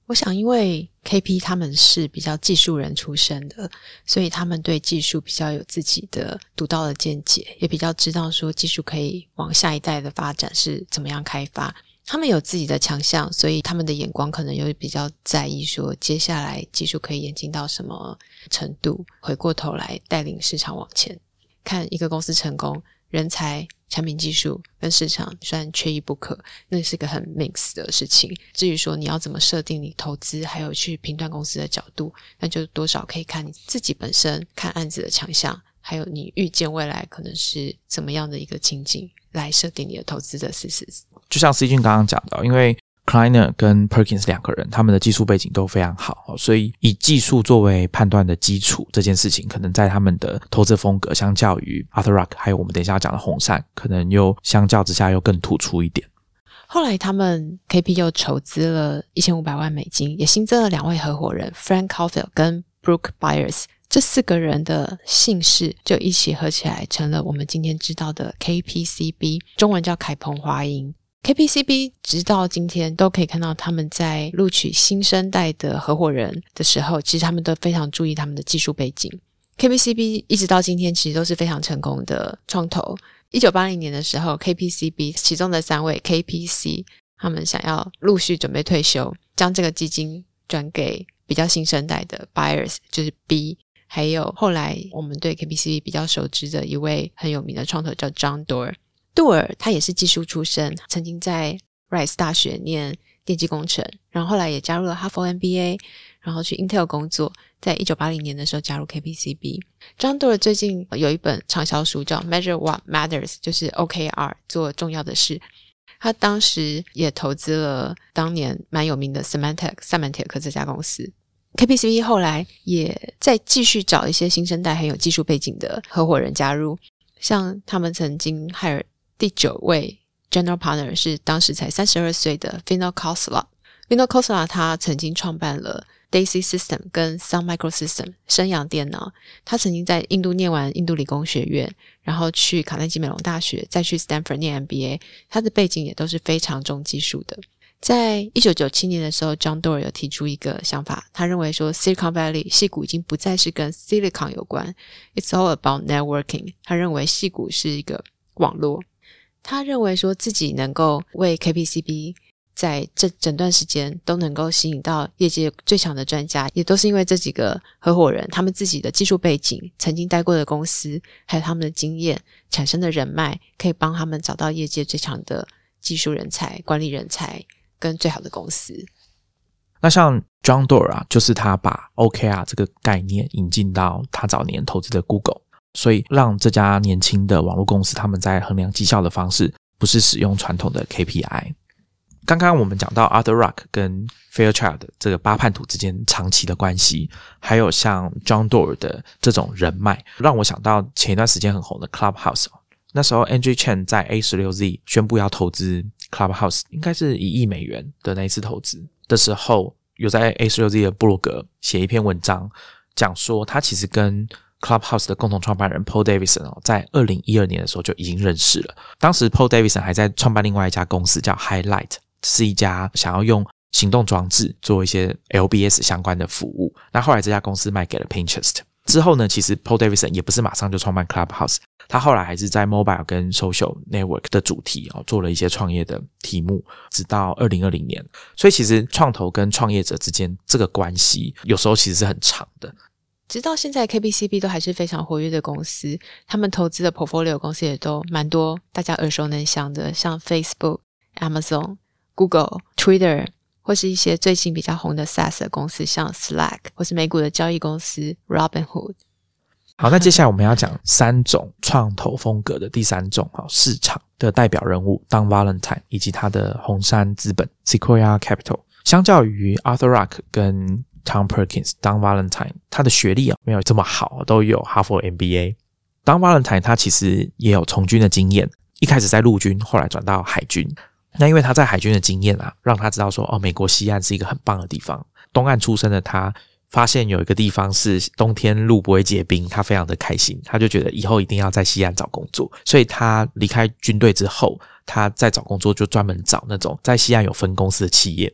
我想因为 K P 他们是比较技术人出身的，所以他们对技术比较有自己的独到的见解，也比较知道说技术可以往下一代的发展是怎么样开发，他们有自己的强项，所以他们的眼光可能又比较在意说接下来技术可以演进到什么程度，回过头来带领市场往前。看一个公司成功，人才、产品技术跟市场虽然缺一不可，那是个很 mix 的事情。至于说你要怎么设定你投资还有去评断公司的角度，那就多少可以看你自己本身看案子的强项，还有你预见未来可能是怎么样的一个情景来设定你的投资的事实。就像C Jean刚刚讲到，因为 Kleiner 跟 Perkins 两个人他们的技术背景都非常好，所以以技术作为判断的基础这件事情可能在他们的投资风格相较于 Arthur Rock 还有我们等一下要讲的红杉可能又相较之下又更突出一点。后来他们 K P 又筹资了一千五百万美金，也新增了两位合伙人 Frank Caulfield 跟 Brooke Byers， 这四个人的姓氏就一起合起来成了我们今天知道的 K P C B， 中文叫凯鹏华银。K P C B 直到今天都可以看到他们在录取新生代的合伙人的时候，其实他们都非常注意他们的技术背景。 K P C B 一直到今天其实都是非常成功的创投。一九八零年的时候 K P C B 其中的三位 K P C 他们想要陆续准备退休，将这个基金转给比较新生代的 Buyers 就是 B，还有后来我们对 K P C B 比较熟知的一位很有名的创投叫 John Doerr。 杜尔他也是技术出身，曾经在 Rice 大学念电机工程，然后后来也加入了哈佛 M B A， 然后去 Intel 工作，在一九八零年的时候加入 K P C B。 John Doerr 最近有一本畅销书叫 Measure What Matters， 就是 O K R， 做重要的事。他当时也投资了当年蛮有名的 Symantec 赛门铁克这家公司。 K P C B 后来也在继续找一些新生代很有技术背景的合伙人加入，像他们曾经 hire 第九位 General Partner 是当时才三十二岁的 Vinod Khosla。 Vinod Khosla 他曾经创办了 Daisy System 跟 Sun Microsystem 升阳电脑，他曾经在印度念完印度理工学院，然后去卡耐基梅隆大学，再去 Stanford 念 M B A， 他的背景也都是非常重技术的。在一九九七年的时候 John Doerr 有提出一个想法，他认为说 Silicon Valley 矽谷已经不再是跟 Silicon 有关， It's all about networking， 他认为矽谷是一个网络。他认为说自己能够为 K P C B 在这整段时间都能够吸引到业界最强的专家，也都是因为这几个合伙人他们自己的技术背景，曾经待过的公司，还有他们的经验产生的人脉，可以帮他们找到业界最强的技术人才、管理人才跟最好的公司。那像 John Doerr 啊，就是他把 O K R 这个概念引进到他早年投资的 Google， 所以让这家年轻的网络公司他们在衡量绩效的方式不是使用传统的 K P I。 刚刚我们讲到 Arthur Rock 跟 Fairchild 这个八叛徒之间长期的关系，还有像 John Doerr 的这种人脉，让我想到前一段时间很红的 Clubhouse。 那时候 Andrew Chen 在 A 十六 Z 宣布要投资Clubhouse， 应该是一亿美元的那一次投资的时候，有在 A 十六 Z 的部落格写一篇文章，讲说他其实跟 Clubhouse 的共同创办人 Paul Davidson、哦、在二零一二年的时候就已经认识了。当时 Paul Davidson 还在创办另外一家公司叫 Highlight， 是一家想要用行动装置做一些 L B S 相关的服务。那后来这家公司卖给了 Pinterest。之后呢，其实 Paul Davidson 也不是马上就创办 Clubhouse， 他后来还是在 Mobile 跟 Social Network 的主题、哦、做了一些创业的题目，直到二零二零年。所以其实创投跟创业者之间这个关系有时候其实是很长的。直到现在 K P C B 都还是非常活跃的公司，他们投资的 portfolio 公司也都蛮多大家耳熟能详的，像 Facebook、 Amazon、 Google、 Twitter，或是一些最近比较红的 SaaS 的公司，像 Slack， 或是美股的交易公司 Robinhood。 好，那接下来我们要讲三种创投风格的第三种市场的代表人物 Don Valentine 以及他的红杉资本 Sequoia Capital。 相较于 Arthur Rock 跟 Tom Perkins， Don Valentine 他的学历没有这么好，都有哈佛 M B A。 Don Valentine 他其实也有从军的经验，一开始在陆军，后来转到海军。那因为他在海军的经验啊，让他知道说哦，美国西岸是一个很棒的地方。东岸出生的他发现有一个地方是冬天路不会结冰，他非常的开心，他就觉得以后一定要在西岸找工作。所以他离开军队之后，他在找工作就专门找那种在西岸有分公司的企业。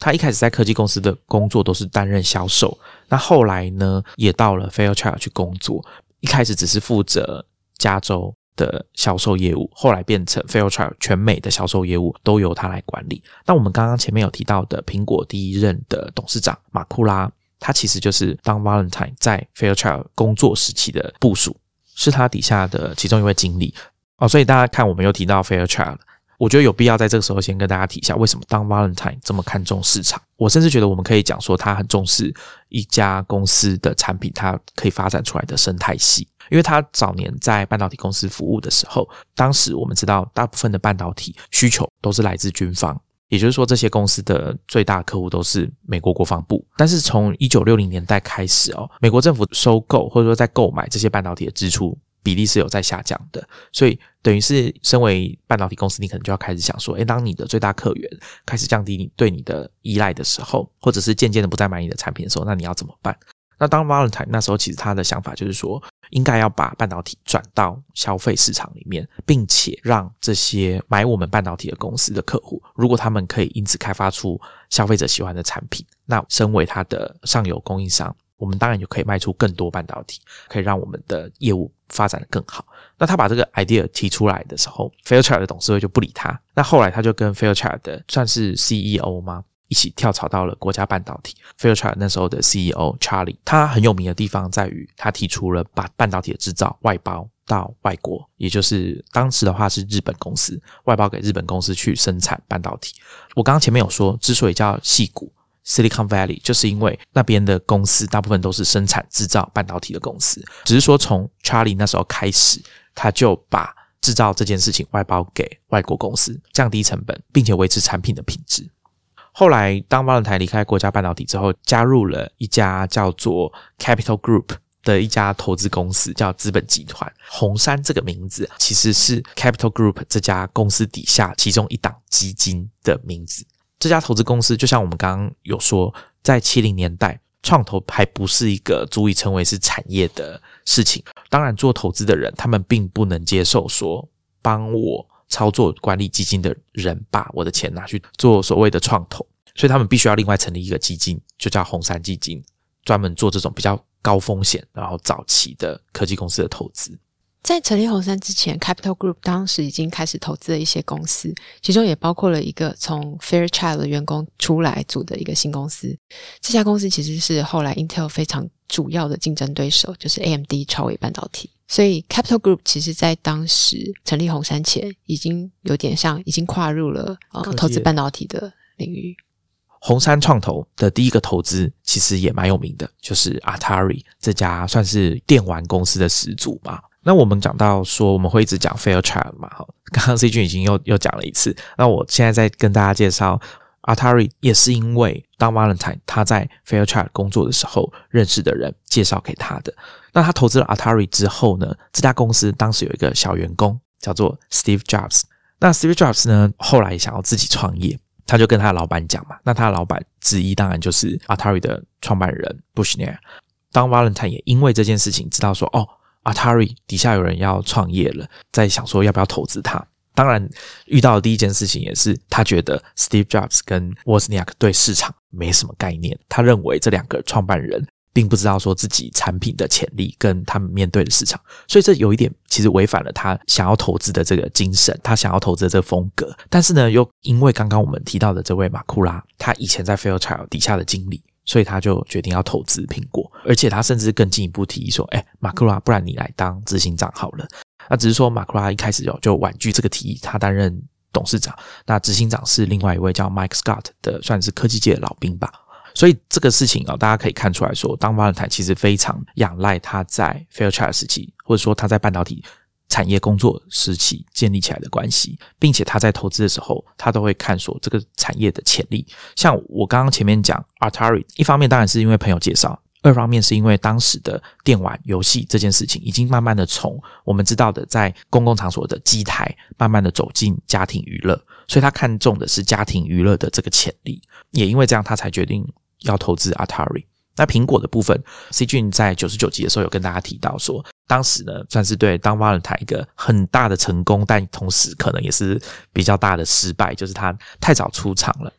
他一开始在科技公司的工作都是担任销售，那后来呢也到了 Fairchild 去工作，一开始只是负责加州的销售业务，后来变成 Fairchild 全美的销售业务都由他来管理。那我们刚刚前面有提到的苹果第一任的董事长马库拉，他其实就是 Don Valentine 在 Fairchild 工作时期的部属，是他底下的其中一位经理、哦、所以大家看我们又提到 Fairchild， 我觉得有必要在这个时候先跟大家提一下为什么 Don Valentine 这么看重市场。我甚至觉得我们可以讲说他很重视一家公司的产品它可以发展出来的生态系。因为他早年在半导体公司服务的时候，当时我们知道大部分的半导体需求都是来自军方，也就是说这些公司的最大客户都是美国国防部。但是从一九六零年代开始哦，美国政府收购或者说在购买这些半导体的支出比例是有在下降的，所以等于是身为半导体公司，你可能就要开始想说，诶，当你的最大客源开始降低你对你的依赖的时候，或者是渐渐的不再买你的产品的时候，那你要怎么办？那当 Valentine 那时候其实他的想法就是说应该要把半导体转到消费市场里面，并且让这些买我们半导体的公司的客户，如果他们可以因此开发出消费者喜欢的产品，那身为他的上游供应商，我们当然就可以卖出更多半导体，可以让我们的业务发展得更好。那他把这个 idea 提出来的时候， Fairchild 的董事会就不理他。那后来他就跟 Fairchild 的算是 C E O 吗一起跳槽到了国家半导体。 Fairchild 那时候的 C E O Charlie， 他很有名的地方在于他提出了把半导体的制造外包到外国，也就是当时的话是日本公司，外包给日本公司去生产半导体。我刚刚前面有说之所以叫矽谷 Silicon Valley， 就是因为那边的公司大部分都是生产制造半导体的公司，只是说从 Charlie 那时候开始，他就把制造这件事情外包给外国公司，降低成本并且维持产品的品质。后来当Don Valentine离开国家半导体之后，加入了一家叫做 Capital Group 的一家投资公司，叫资本集团。红杉这个名字其实是 Capital Group 这家公司底下其中一档基金的名字。这家投资公司就像我们刚刚有说，在七零年代创投还不是一个足以成为是产业的事情，当然做投资的人他们并不能接受说帮我操作管理基金的人把我的钱拿去做所谓的创投，所以他们必须要另外成立一个基金，就叫红杉基金，专门做这种比较高风险然后早期的科技公司的投资。在成立红杉之前， Capital Group 当时已经开始投资了一些公司，其中也包括了一个从 Fairchild 的员工出来组的一个新公司。这家公司其实是后来 Intel 非常主要的竞争对手，就是 A M D 超微半导体。所以 Capital Group 其实在当时成立红杉前，已经有点像已经跨入了、呃、投资半导体的领域。红杉创投的第一个投资其实也蛮有名的，就是 Atari 这家算是电玩公司的始祖嘛。那我们讲到说我们会一直讲 Fairchild 嘛，刚刚 C 君已经又又讲了一次，那我现在再跟大家介绍 Atari 也是因为 Don Valentine 他在 Fairchild 工作的时候认识的人介绍给他的。那他投资了 Atari 之后呢，这家公司当时有一个小员工叫做 Steve Jobs， 那 Steve Jobs 呢后来想要自己创业，他就跟他的老板讲嘛，那他的老板之一当然就是 Atari 的创办人 Bushner。 Don Valentine 也因为这件事情知道说哦Atari 底下有人要创业了，在想说要不要投资他。当然遇到的第一件事情也是他觉得 Steve Jobs 跟 Wozniak 对市场没什么概念，他认为这两个创办人并不知道说自己产品的潜力跟他们面对的市场，所以这有一点其实违反了他想要投资的这个精神，他想要投资的这个风格。但是呢又因为刚刚我们提到的这位马库拉，他以前在 Fairchild 底下的经理，所以他就决定要投资苹果，而且他甚至更进一步提议说：“哎、欸，马库拉，不然你来当执行长好了。”那只是说马库拉一开始就婉拒这个提议，他担任董事长，那执行长是另外一位叫 Mike Scott 的，算是科技界的老兵吧。所以这个事情啊、哦，大家可以看出来说，当Don Valentine其实非常仰赖他在 Fairchild 时期，或者说他在半导体产业工作时期建立起来的关系，并且他在投资的时候他都会看说这个产业的潜力。像我刚刚前面讲 Atari， 一方面当然是因为朋友介绍，二方面是因为当时的电玩游戏这件事情已经慢慢的从我们知道的在公共场所的机台慢慢的走进家庭娱乐，所以他看中的是家庭娱乐的这个潜力，也因为这样他才决定要投资 Atari。那苹果的部分 C 君在九十九集的时候有跟大家提到说，当时呢算是对Don Valentine一个很大的成功，但同时可能也是比较大的失败，就是他太早出场了。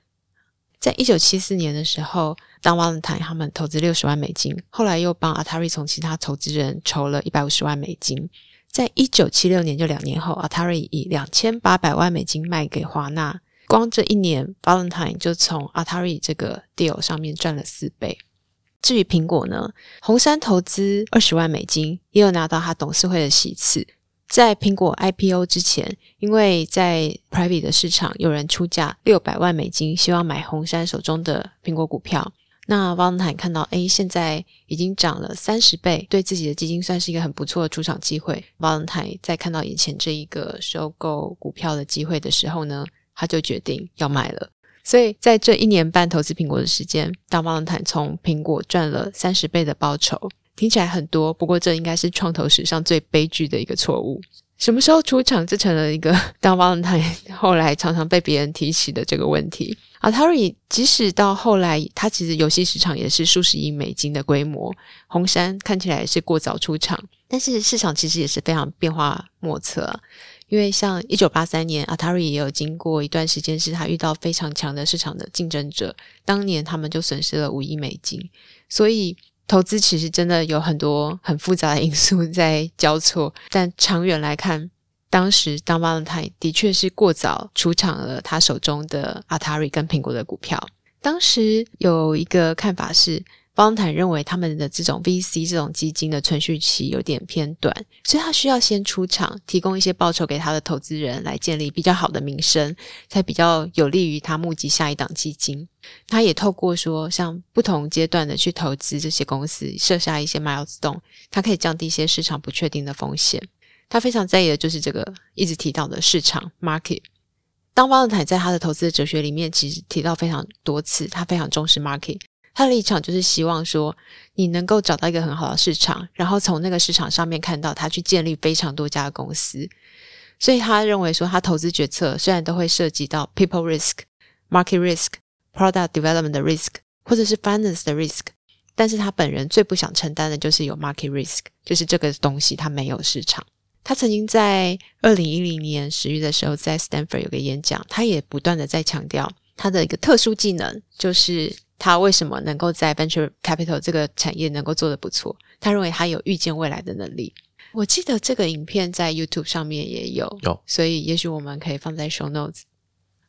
在一九七四年的时候，Don Valentine 他们投资六十万美金，后来又帮 Atari 从其他投资人筹了一百五十万美金。在一九七六年就两年后， Atari 以两千八百万美金卖给华纳，光这一年 Valentine 就从 Atari 这个 deal 上面赚了四倍。至于苹果呢，红杉投资二十万美金，也有拿到他董事会的席次。在苹果 I P O 之前，因为在 private 的市场有人出价六百万美金希望买红杉手中的苹果股票，那 Valentine 看到诶现在已经涨了三十倍，对自己的基金算是一个很不错的出场机会。 Valentine 在看到眼前这一个收购股票的机会的时候呢，他就决定要买了。所以在这一年半投资苹果的时间，Don Valentine从苹果赚了三十倍的报酬，听起来很多，不过这应该是创投史上最悲剧的一个错误。什么时候出场，这成了一个Don Valentine后来常常被别人提起的这个问题。Atari 即使到后来，它其实游戏市场也是数十亿美金的规模，红杉看起来是过早出场，但是市场其实也是非常变化莫测啊。因为像一九八三年 Atari 也有经过一段时间是他遇到非常强的市场的竞争者，当年他们就损失了五亿美金。所以投资其实真的有很多很复杂的因素在交错，但长远来看，当时Don Valentine的确是过早出场了他手中的 Atari 跟苹果的股票。当时有一个看法是，巴隆坦认为他们的这种 V C 这种基金的存续期有点偏短，所以他需要先出场提供一些报酬给他的投资人，来建立比较好的名声，才比较有利于他募集下一档基金。他也透过说像不同阶段的去投资这些公司，设下一些 milestone， 他可以降低一些市场不确定的风险。他非常在意的就是这个一直提到的市场 market。Don Valentine 在他的投资的哲学里面其实提到非常多次，他非常重视 market，他的立场就是希望说你能够找到一个很好的市场，然后从那个市场上面看到他去建立非常多家的公司。所以他认为说他投资决策虽然都会涉及到 people risk、 market risk、 product development 的 risk 或者是 finance 的 risk， 但是他本人最不想承担的就是有 market risk， 就是这个东西它没有市场。他曾经在二零一零年十月的时候在 Stanford 有个演讲，他也不断的在强调他的一个特殊技能，就是他为什么能够在 Venture Capital 这个产业能够做得不错，他认为他有预见未来的能力。我记得这个影片在 YouTube 上面也有、oh. 所以也许我们可以放在 show notes。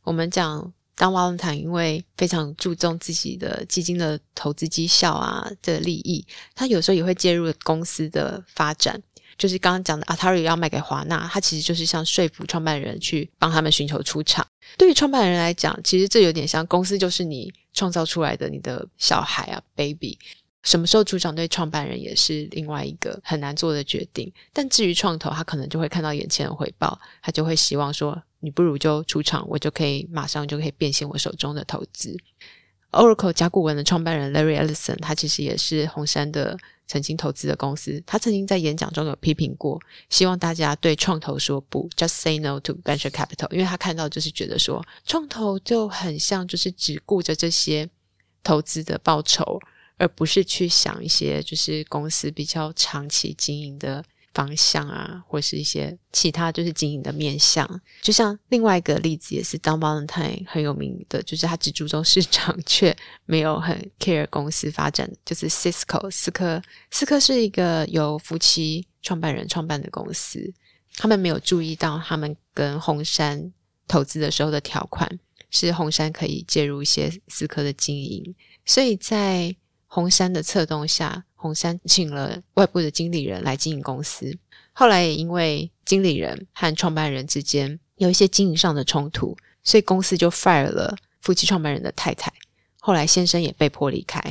我们讲 Don Valentine 因为非常注重自己的基金的投资绩效啊的利益，他有时候也会介入公司的发展，就是刚刚讲的 Atari 要卖给华纳，他其实就是像说服创办人去帮他们寻求出场。对于创办人来讲，其实这有点像公司就是你创造出来的你的小孩啊 baby， 什么时候出场对创办人也是另外一个很难做的决定。但至于创投，他可能就会看到眼前的回报，他就会希望说你不如就出场，我就可以马上就可以变现我手中的投资。 Oracle 甲骨文的创办人 Larry Ellison， 他其实也是红杉的曾经投资的公司，他曾经在演讲中有批评过，希望大家对创投说不， just say no to venture capital， 因为他看到就是觉得说创投就很像就是只顾着这些投资的报酬，而不是去想一些就是公司比较长期经营的方向啊，或是一些其他就是经营的面向。就像另外一个例子也是 Don Valentine 很有名的，就是他只注重市场却没有很 care 公司发展，就是 Cisco 思科。思科是一个由夫妻创办人创办的公司，他们没有注意到他们跟红杉投资的时候的条款是红杉可以介入一些思科的经营，所以在红杉的策动下，红杉请了外部的经理人来经营公司。后来也因为经理人和创办人之间有一些经营上的冲突，所以公司就 fire 了夫妻创办人的太太，后来先生也被迫离开。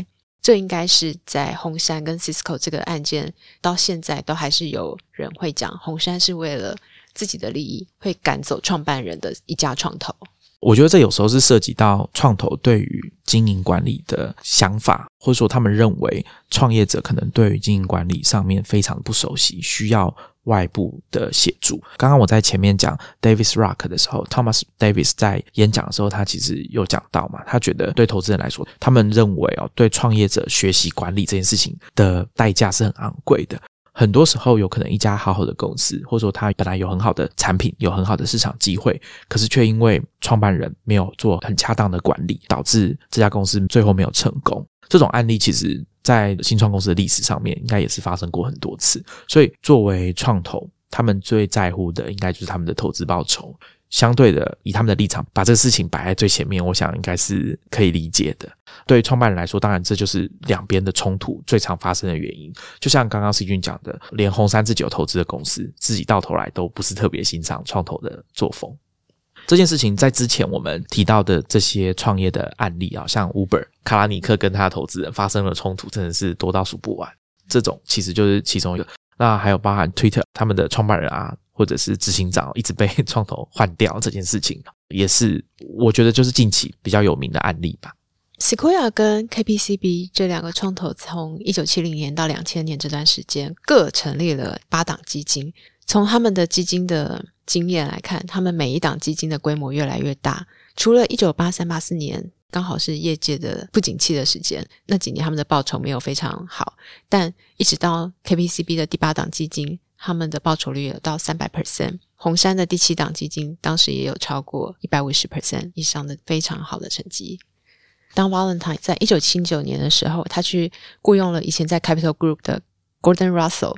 这应该是在红杉跟 Cisco 这个案件到现在都还是有人会讲红杉是为了自己的利益会赶走创办人的一家创投。我觉得这有时候是涉及到创投对于经营管理的想法，或者说他们认为创业者可能对于经营管理上面非常不熟悉，需要外部的协助。刚刚我在前面讲 Davis Rock 的时候， Thomas Davis 在演讲的时候他其实有讲到嘛，他觉得对投资人来说，他们认为哦，对创业者学习管理这件事情的代价是很昂贵的。很多时候有可能一家好好的公司，或者说它本来有很好的产品，有很好的市场机会，可是却因为创办人没有做很恰当的管理，导致这家公司最后没有成功。这种案例其实在新创公司的历史上面应该也是发生过很多次。所以作为创投，他们最在乎的应该就是他们的投资报酬，相对的以他们的立场把这个事情摆在最前面，我想应该是可以理解的。对于创办人来说，当然这就是两边的冲突最常发生的原因。就像刚刚C Jean讲的，连红杉自己有投资的公司，自己到头来都不是特别欣赏创投的作风。这件事情在之前我们提到的这些创业的案例啊，像 Uber 卡拉尼克跟他的投资人发生了冲突，真的是多到数不完，这种其实就是其中一个。那还有包含 Twitter 他们的创办人啊，或者是执行长一直被创投换掉这件事情，也是我觉得就是近期比较有名的案例吧。 Sequoia 跟 K P C B 这两个创投从一九七零年到两千年这段时间各成立了八档基金。从他们的基金的经验来看，他们每一档基金的规模越来越大。除了一九八三、八四年刚好是业界的不景气的时间，那几年他们的报酬没有非常好，但一直到 K P C B 的第八档基金，他们的报酬率有到 百分之三百， 红杉的第七档基金当时也有超过 百分之一百五十 以上的非常好的成绩。Don Valentine 在一九七九年的时候，他去雇佣了以前在 Capital Group 的 Gordon Russell，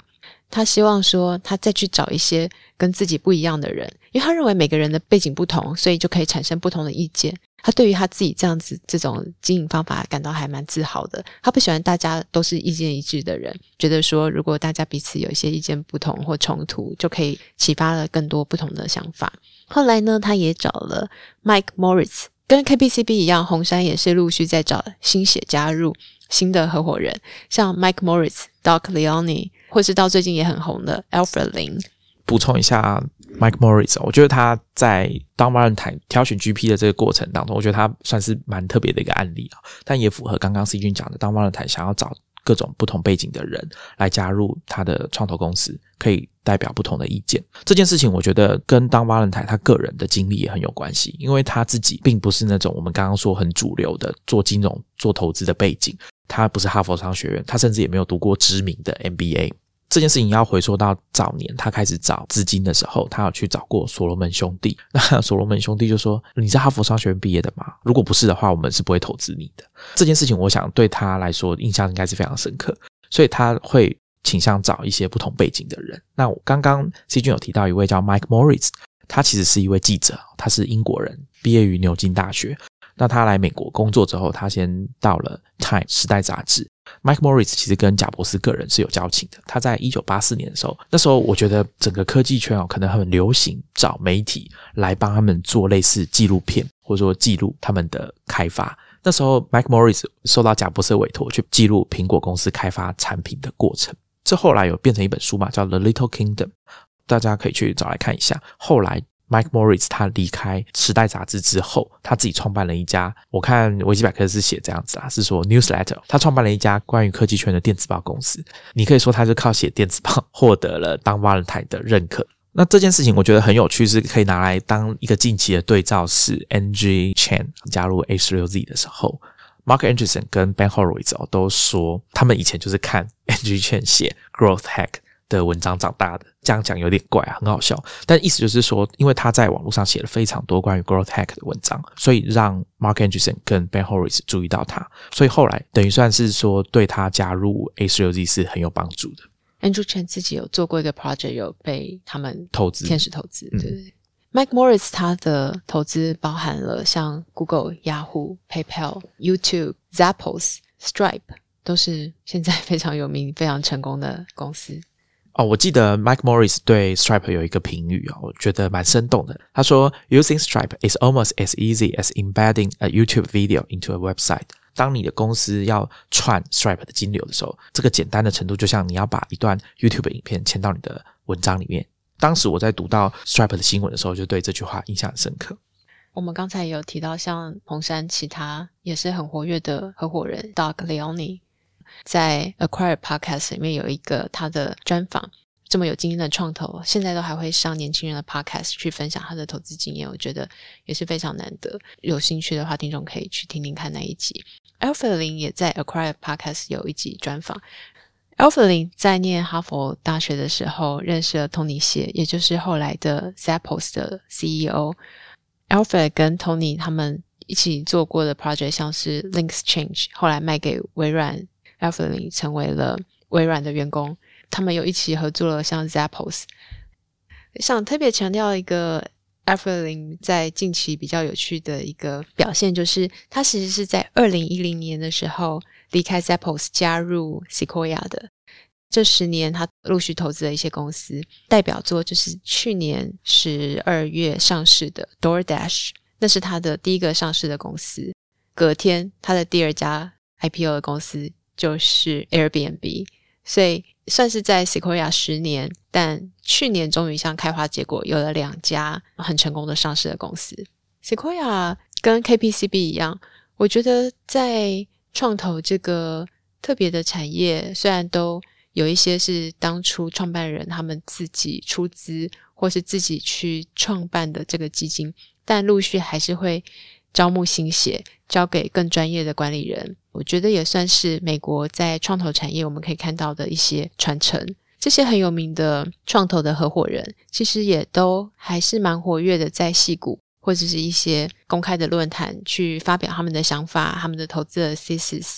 他希望说他再去找一些跟自己不一样的人，因为他认为每个人的背景不同，所以就可以产生不同的意见。他对于他自己这样子这种经营方法感到还蛮自豪的。他不喜欢大家都是意见一致的人，觉得说如果大家彼此有一些意见不同或冲突，就可以启发了更多不同的想法。后来呢，他也找了 Mike Moritz， 跟 K P C B 一样，红杉也是陆续在找新血加入新的合伙人，像 Mike Moritz、Doc Leoni， 或是到最近也很红的 Alfred Lin。 补充一下 Mike Moritz， 我觉得他在 Don Valentine 挑选 G P 的这个过程当中，我觉得他算是蛮特别的一个案例，但也符合刚刚C Jean讲的 Don Valentine 想要找各种不同背景的人来加入他的创投公司，可以代表不同的意见。这件事情我觉得跟Don Valentine他个人的经历也很有关系，因为他自己并不是那种我们刚刚说很主流的做金融做投资的背景，他不是哈佛商学院，他甚至也没有读过知名的 M B A。这件事情要回溯到早年他开始找资金的时候，他有去找过所罗门兄弟，那所罗门兄弟就说你是哈佛商学院毕业的吗？如果不是的话，我们是不会投资你的。这件事情我想对他来说印象应该是非常深刻，所以他会倾向找一些不同背景的人。那我刚刚 C Jean 有提到一位叫 Mike Moritz， 他其实是一位记者，他是英国人，毕业于牛津大学。那他来美国工作之后，他先到了 Time 时代杂志。Mike Moritz 其实跟贾伯斯个人是有交情的，他在一九八四年的时候，那时候我觉得整个科技圈、哦、可能很流行找媒体来帮他们做类似纪录片，或者说记录他们的开发。那时候 Mike Moritz 受到贾伯斯委托去记录苹果公司开发产品的过程，这后来有变成一本书嘛，叫 The Little Kingdom， 大家可以去找来看一下。后来Mike Moritz 他离开时代杂志之后，他自己创办了一家，我看维基百科是写这样子啦，是说 newsletter， 他创办了一家关于科技圈的电子报公司。你可以说他就靠写电子报获得了Don Valentine的认可。那这件事情我觉得很有趣，是可以拿来当一个近期的对照，是 Angie Chen 加入 A十六Z 的时候， Mark Andreessen 跟 Ben Horowitz 都说他们以前就是看 Angie Chen 写 Growth Hack的文章长大的。这样讲有点怪啊，很好笑，但意思就是说因为他在网络上写了非常多关于 growth hack 的文章，所以让 Mark Andreessen 跟 Ben Horowitz 注意到他，所以后来等于算是说对他加入 A十六Z 是很有帮助的。 Andrew Chen 自己有做过一个 project， 有被他们投资，天使投资，对对对、嗯Mike Moritz 他的投资包含了像 Google、 Yahoo、 PayPal、 YouTube、 Zappos、 Stripe， 都是现在非常有名非常成功的公司。哦，我记得 Mike Moritz 对 Stripe 有一个评语、哦、我觉得蛮生动的。他说 Using Stripe is almost as easy as embedding a YouTube video into a website。 当你的公司要串 Stripe 的金流的时候，这个简单的程度就像你要把一段 YouTube 影片嵌到你的文章里面。当时我在读到 Stripe 的新闻的时候，就对这句话印象很深刻。我们刚才也有提到像红杉其他也是很活跃的合伙人 Doc Leoni，在 Acquire Podcast 里面有一个他的专访，这么有经验的创投现在都还会上年轻人的 Podcast 去分享他的投资经验，我觉得也是非常难得，有兴趣的话听众可以去听听看那一集。 Alfred Lin 也在 Acquire Podcast 有一集专访。 Alfred Lin 在念哈佛大学的时候认识了 Tony Hsieh， 也就是后来的 Zappos 的 C E O。 Alfred 跟 Tony 他们一起做过的 project 像是 LinksChange， 后来卖给微软，Alfred Lin 成为了微软的员工。他们又一起合作了像 Zappos。 想特别强调一个 Alfred Lin 在近期比较有趣的一个表现，就是他其实是在二零一零年的时候离开 Zappos 加入 Sequoia 的。这十年他陆续投资了一些公司，代表作就是去年十二月上市的 DoorDash， 那是他的第一个上市的公司。隔天他的第二家 I P O 的公司就是 Airbnb， 所以算是在 Sequoia 十年，但去年终于像开花结果，有了两家很成功的上市的公司。 Sequoia 跟 K P C B 一样，我觉得在创投这个特别的产业，虽然都有一些是当初创办人他们自己出资或是自己去创办的这个基金，但陆续还是会招募新血，交给更专业的管理人。我觉得也算是美国在创投产业我们可以看到的一些传承。这些很有名的创投的合伙人其实也都还是蛮活跃的，在矽谷或者是一些公开的论坛去发表他们的想法，他们的投资的 thesis，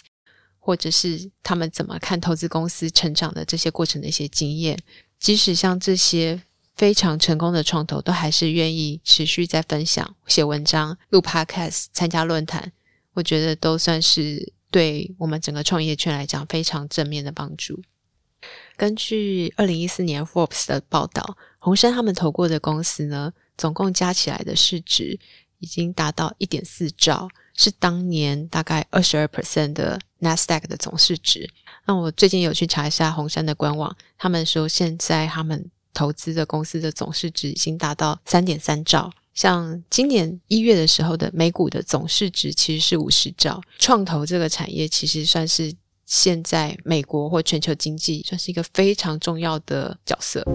或者是他们怎么看投资公司成长的这些过程的一些经验。即使像这些非常成功的创投都还是愿意持续在分享、写文章、录 podcast、 参加论坛，我觉得都算是对我们整个创业圈来讲非常正面的帮助。根据二零一四年 Forbes 的报道，鸿杉他们投过的公司呢，总共加起来的市值已经达到 一点四兆，是当年大概 百分之二十二 的 Nasdaq 的总市值。那我最近有去查一下鸿杉的官网，他们说现在他们投资的公司的总市值已经达到 三点三兆，像今年一月的时候的美股的总市值其实是五十兆。创投这个产业其实算是现在美国或全球经济算是一个非常重要的角色。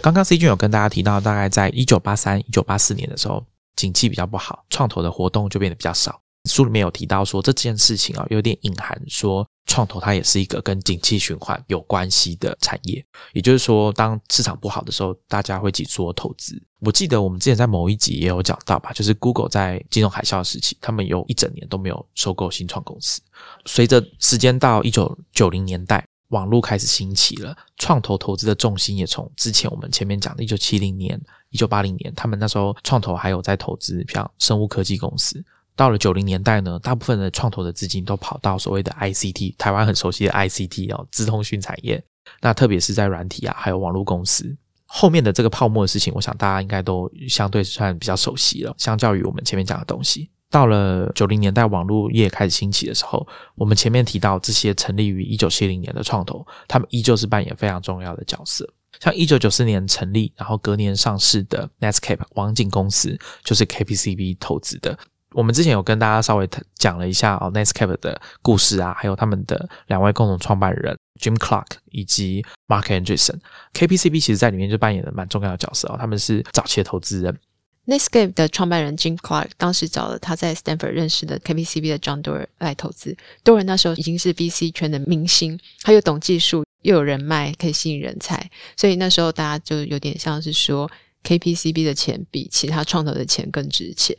刚刚 C 君有跟大家提到，大概在一九八三、一九八四年的时候景气比较不好，创投的活动就变得比较少。书里面有提到说这件事情啊，有点隐含说创投它也是一个跟景气循环有关系的产业，也就是说当市场不好的时候大家会紧缩投资。我记得我们之前在某一集也有讲到吧，就是 Google 在金融海啸时期他们有一整年都没有收购新创公司。随着时间到一九九零年代，网络开始兴起了，创投投资的重心也从之前我们前面讲的一九七零年、一九八零年，他们那时候创投还有在投资像生物科技公司。到了九零年代呢，大部分的创投的资金都跑到所谓的 I C T， 台湾很熟悉的 I C T 哦，资通讯产业，那特别是在软体啊还有网络公司。后面的这个泡沫的事情我想大家应该都相对算比较熟悉了，相较于我们前面讲的东西。到了九零年代网络业开始兴起的时候，我们前面提到这些成立于一九七零年的创投，他们依旧是扮演非常重要的角色。像一九九四年成立然后隔年上市的 Netscape 网景公司就是 K P C B 投资的。我们之前有跟大家稍微讲了一下 Netscape 的故事啊，还有他们的两位共同创办人 Jim Clark 以及 Mark Andreessen。 K P C B 其实在里面就扮演了蛮重要的角色哦，他们是早期的投资人。Netscape 的创办人 Jim Clark 当时找了他在 Stanford 认识的 K P C B 的 John Doerr 来投资。 Doerr 那时候已经是 V C 圈的明星，他又懂技术又有人脉，可以吸引人才，所以那时候大家就有点像是说 K P C B 的钱比其他创投的钱更值钱。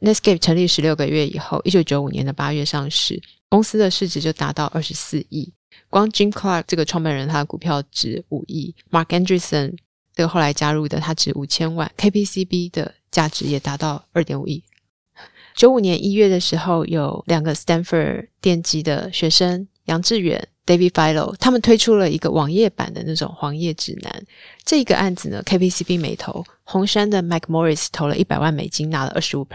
Netscape 成立十六个月以后，一九九五年的八月上市，公司的市值就达到二十四亿。光 Jim Clark 这个创办人他的股票值五亿， Mark Andreessen 这个后来加入的他值五千万， K P C B 的价值也达到 二点五亿。九五年一月的时候，有两个 Stanford 电机的学生杨致远、 David Filo， 他们推出了一个网页版的那种黄页指南。这个案子呢 K P C B 没投，鸿杉的 Mike Moritz 投了一百万美金，拿了 百分之二十五，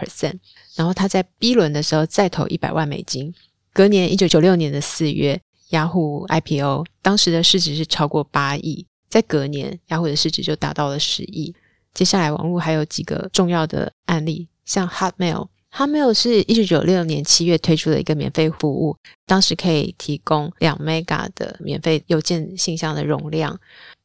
然后他在 B 轮的时候再投一百万美金。隔年一九九六年的四月， Yahoo I P O， 当时的市值是超过八亿，在隔年 Yahoo 的市值就达到了十亿。接下来网络还有几个重要的案例，像 Hotmail，Hotmail 是一九九六年七月推出的一个免费服务，当时可以提供 两 M B 的免费邮件信箱的容量。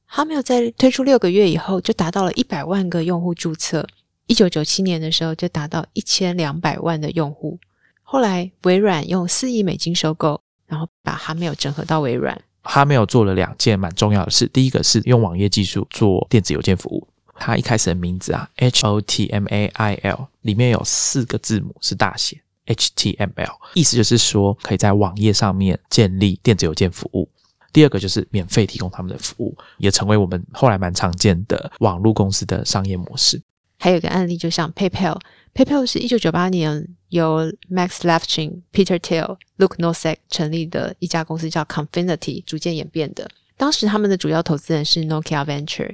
Hotmail 在推出六个月以后就达到了一百万个用户注册，一九九七年的时候就达到一千两百万的用户。后来微软用四亿美金收购，然后把 Hotmail 整合到微软。Hotmail 做了两件蛮重要的事，第一个是用网页技术做电子邮件服务。它一开始的名字啊 H O T M A I L 里面有四个字母是大写 H T M L， 意思就是说可以在网页上面建立电子邮件服务。第二个就是免费提供他们的服务，也成为我们后来蛮常见的网络公司的商业模式。还有一个案例就像 PayPal， PayPal 是一九九八年由 Max Levchin、 Peter Thiel、 Luke Nosek 成立的一家公司叫 Confinity 逐渐演变的。当时他们的主要投资人是 Nokia Venture。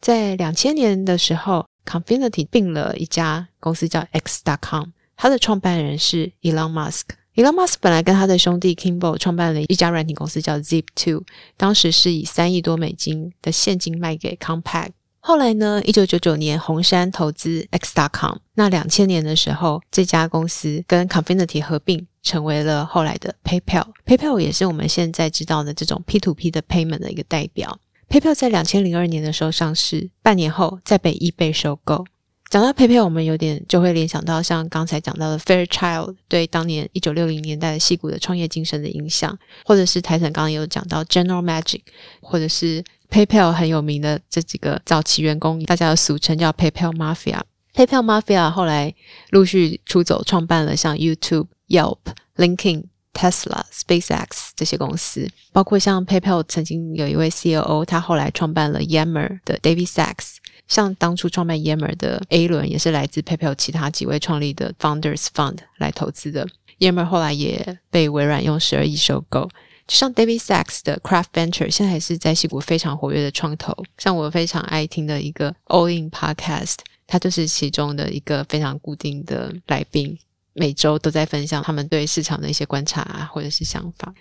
在两千年的时候 Confinity 并了一家公司叫 X 点 com， 他的创办人是 Elon Musk。 Elon Musk 本来跟他的兄弟 Kimball 创办了一家软体公司叫 Zip 二， 当时是以三亿多美金的现金卖给 Compaq。 后来呢，一九九九年鸿杉投资 X 点 com， 那两千年的时候这家公司跟 Confinity 合并成为了后来的 PayPal。 PayPal 也是我们现在知道的这种 P to P 的 payment 的一个代表。PayPal 在二零零二年的时候上市，半年后再被 eBay 收购。讲到 PayPal， 我们有点就会联想到像刚才讲到的 Fairchild 对当年一九六零年代的矽谷的创业精神的影响，或者是Titan刚刚有讲到 General Magic， 或者是 PayPal 很有名的这几个早期员工，大家的俗称叫 PayPal Mafia。PayPal Mafia 后来陆续出走，创办了像 YouTube、Yelp、LinkedIn、Tesla、SpaceX 这些公司，包括像 PayPal 曾经有一位 C O O， 他后来创办了 Yammer 的 David Sacks， 像当初创办 Yammer 的 A 轮也是来自 PayPal 其他几位创立的 Founders Fund 来投资的。 Yammer 后来也被微软用十二亿收购。就像 David Sacks 的 Craft Venture 现在也是在矽谷非常活跃的创投，像我非常爱听的一个 All In Podcast， 他就是其中的一个非常固定的来宾，每周都在分享他们对市场的一些观察啊，或者是想法。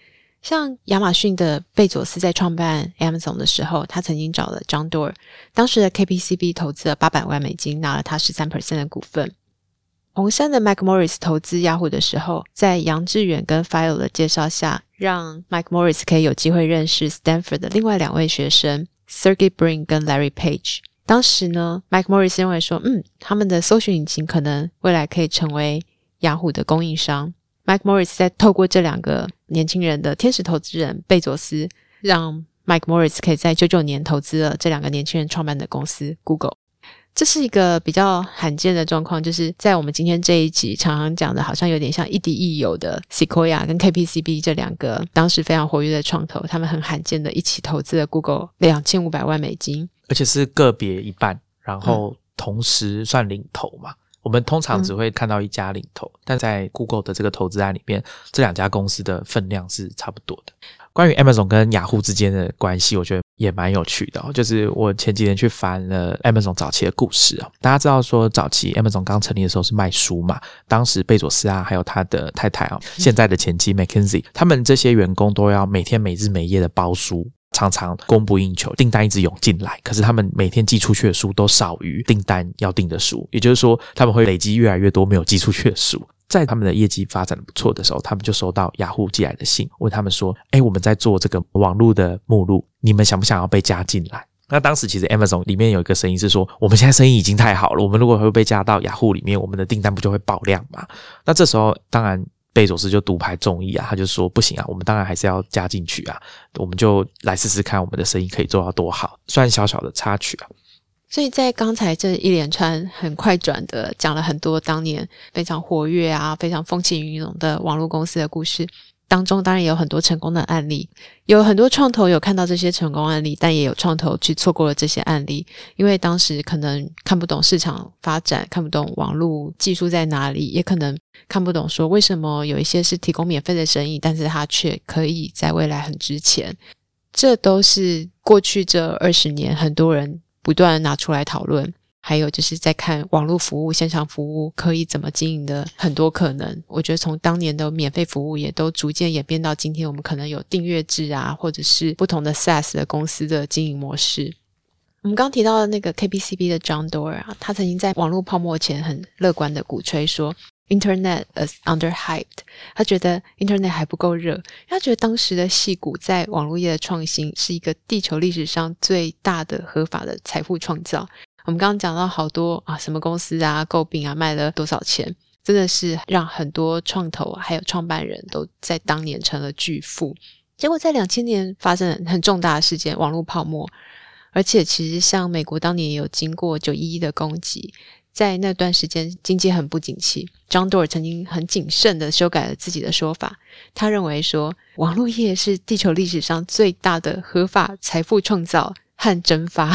像亚马逊的贝佐斯在创办 Amazon 的时候，他曾经找了 John Doerr， 当时的 K P C B 投资了八百万美金，拿了他 百分之十三 的股份。红杉的 Mike Moritz 投资雅虎的时候，在杨致远跟 File 的介绍下，让 Mike Moritz 可以有机会认识 Stanford 的另外两位学生 Sergey Brin 跟 Larry Page。当时呢 Mike Moritz 认为说嗯，他们的搜寻引擎可能未来可以成为雅虎的供应商。 Mike Moritz 在透过这两个年轻人的天使投资人贝佐斯，让 Mike Moritz 可以在九十九年投资了这两个年轻人创办的公司 Google。 这是一个比较罕见的状况，就是在我们今天这一集常常讲的好像有点像亦敌亦友的 Sequoia 跟 K P C B 这两个当时非常活跃的创投，他们很罕见的一起投资了 Google 两千五百万美金，而且是个别一半，然后同时算领头嘛、嗯我们通常只会看到一家领头、嗯、但在 Google 的这个投资案里面，这两家公司的分量是差不多的。关于 Amazon 跟雅虎之间的关系，我觉得也蛮有趣的、哦、就是我前几天去翻了 Amazon 早期的故事、哦、大家知道说早期 Amazon 刚成立的时候是卖书嘛，当时贝佐斯啊还有他的太太、哦、现在的前妻 McKinsey， 他们这些员工都要每天每日每夜的包书，常常供不应求，订单一直涌进来，可是他们每天寄出去的书都少于订单要订的书，也就是说他们会累积越来越多没有寄出去的书。在他们的业绩发展不错的时候，他们就收到雅虎寄来的信，问他们说诶，我们在做这个网络的目录，你们想不想要被加进来？那当时其实 Amazon 里面有一个声音是说，我们现在生意已经太好了，我们如果会被加到雅虎里面，我们的订单不就会爆量吗？那这时候当然贝佐斯就独排众议啊，他就说不行啊，我们当然还是要加进去啊，我们就来试试看我们的生意可以做到多好。虽然小小的插曲啊，所以在刚才这一连串很快转的讲了很多当年非常活跃啊非常风起云涌的网络公司的故事当中，当然也有很多成功的案例，有很多创投有看到这些成功案例，但也有创投去错过了这些案例，因为当时可能看不懂市场发展，看不懂网络技术在哪里，也可能看不懂说为什么有一些是提供免费的生意，但是它却可以在未来很值钱。这都是过去这二十年很多人不断拿出来讨论，还有就是在看网络服务、线上服务可以怎么经营的很多可能。我觉得从当年的免费服务也都逐渐演变到今天我们可能有订阅制啊，或者是不同的 SaaS 的公司的经营模式。我们刚提到的那个 K P C B 的 John Doerr 啊，他曾经在网络泡沫前很乐观的鼓吹说 Internet is underhyped， 他觉得 Internet 还不够热，他觉得当时的矽谷在网络业的创新是一个地球历史上最大的合法的财富创造。我们刚刚讲到好多啊，什么公司啊诟病啊卖了多少钱，真的是让很多创投还有创办人都在当年成了巨富。结果在两千年发生很重大的事件，网络泡沫。而且其实像美国当年也有经过九一一的攻击，在那段时间经济很不景气， John Doerr 曾经很谨慎地修改了自己的说法，他认为说网络业是地球历史上最大的合法财富创造和蒸发。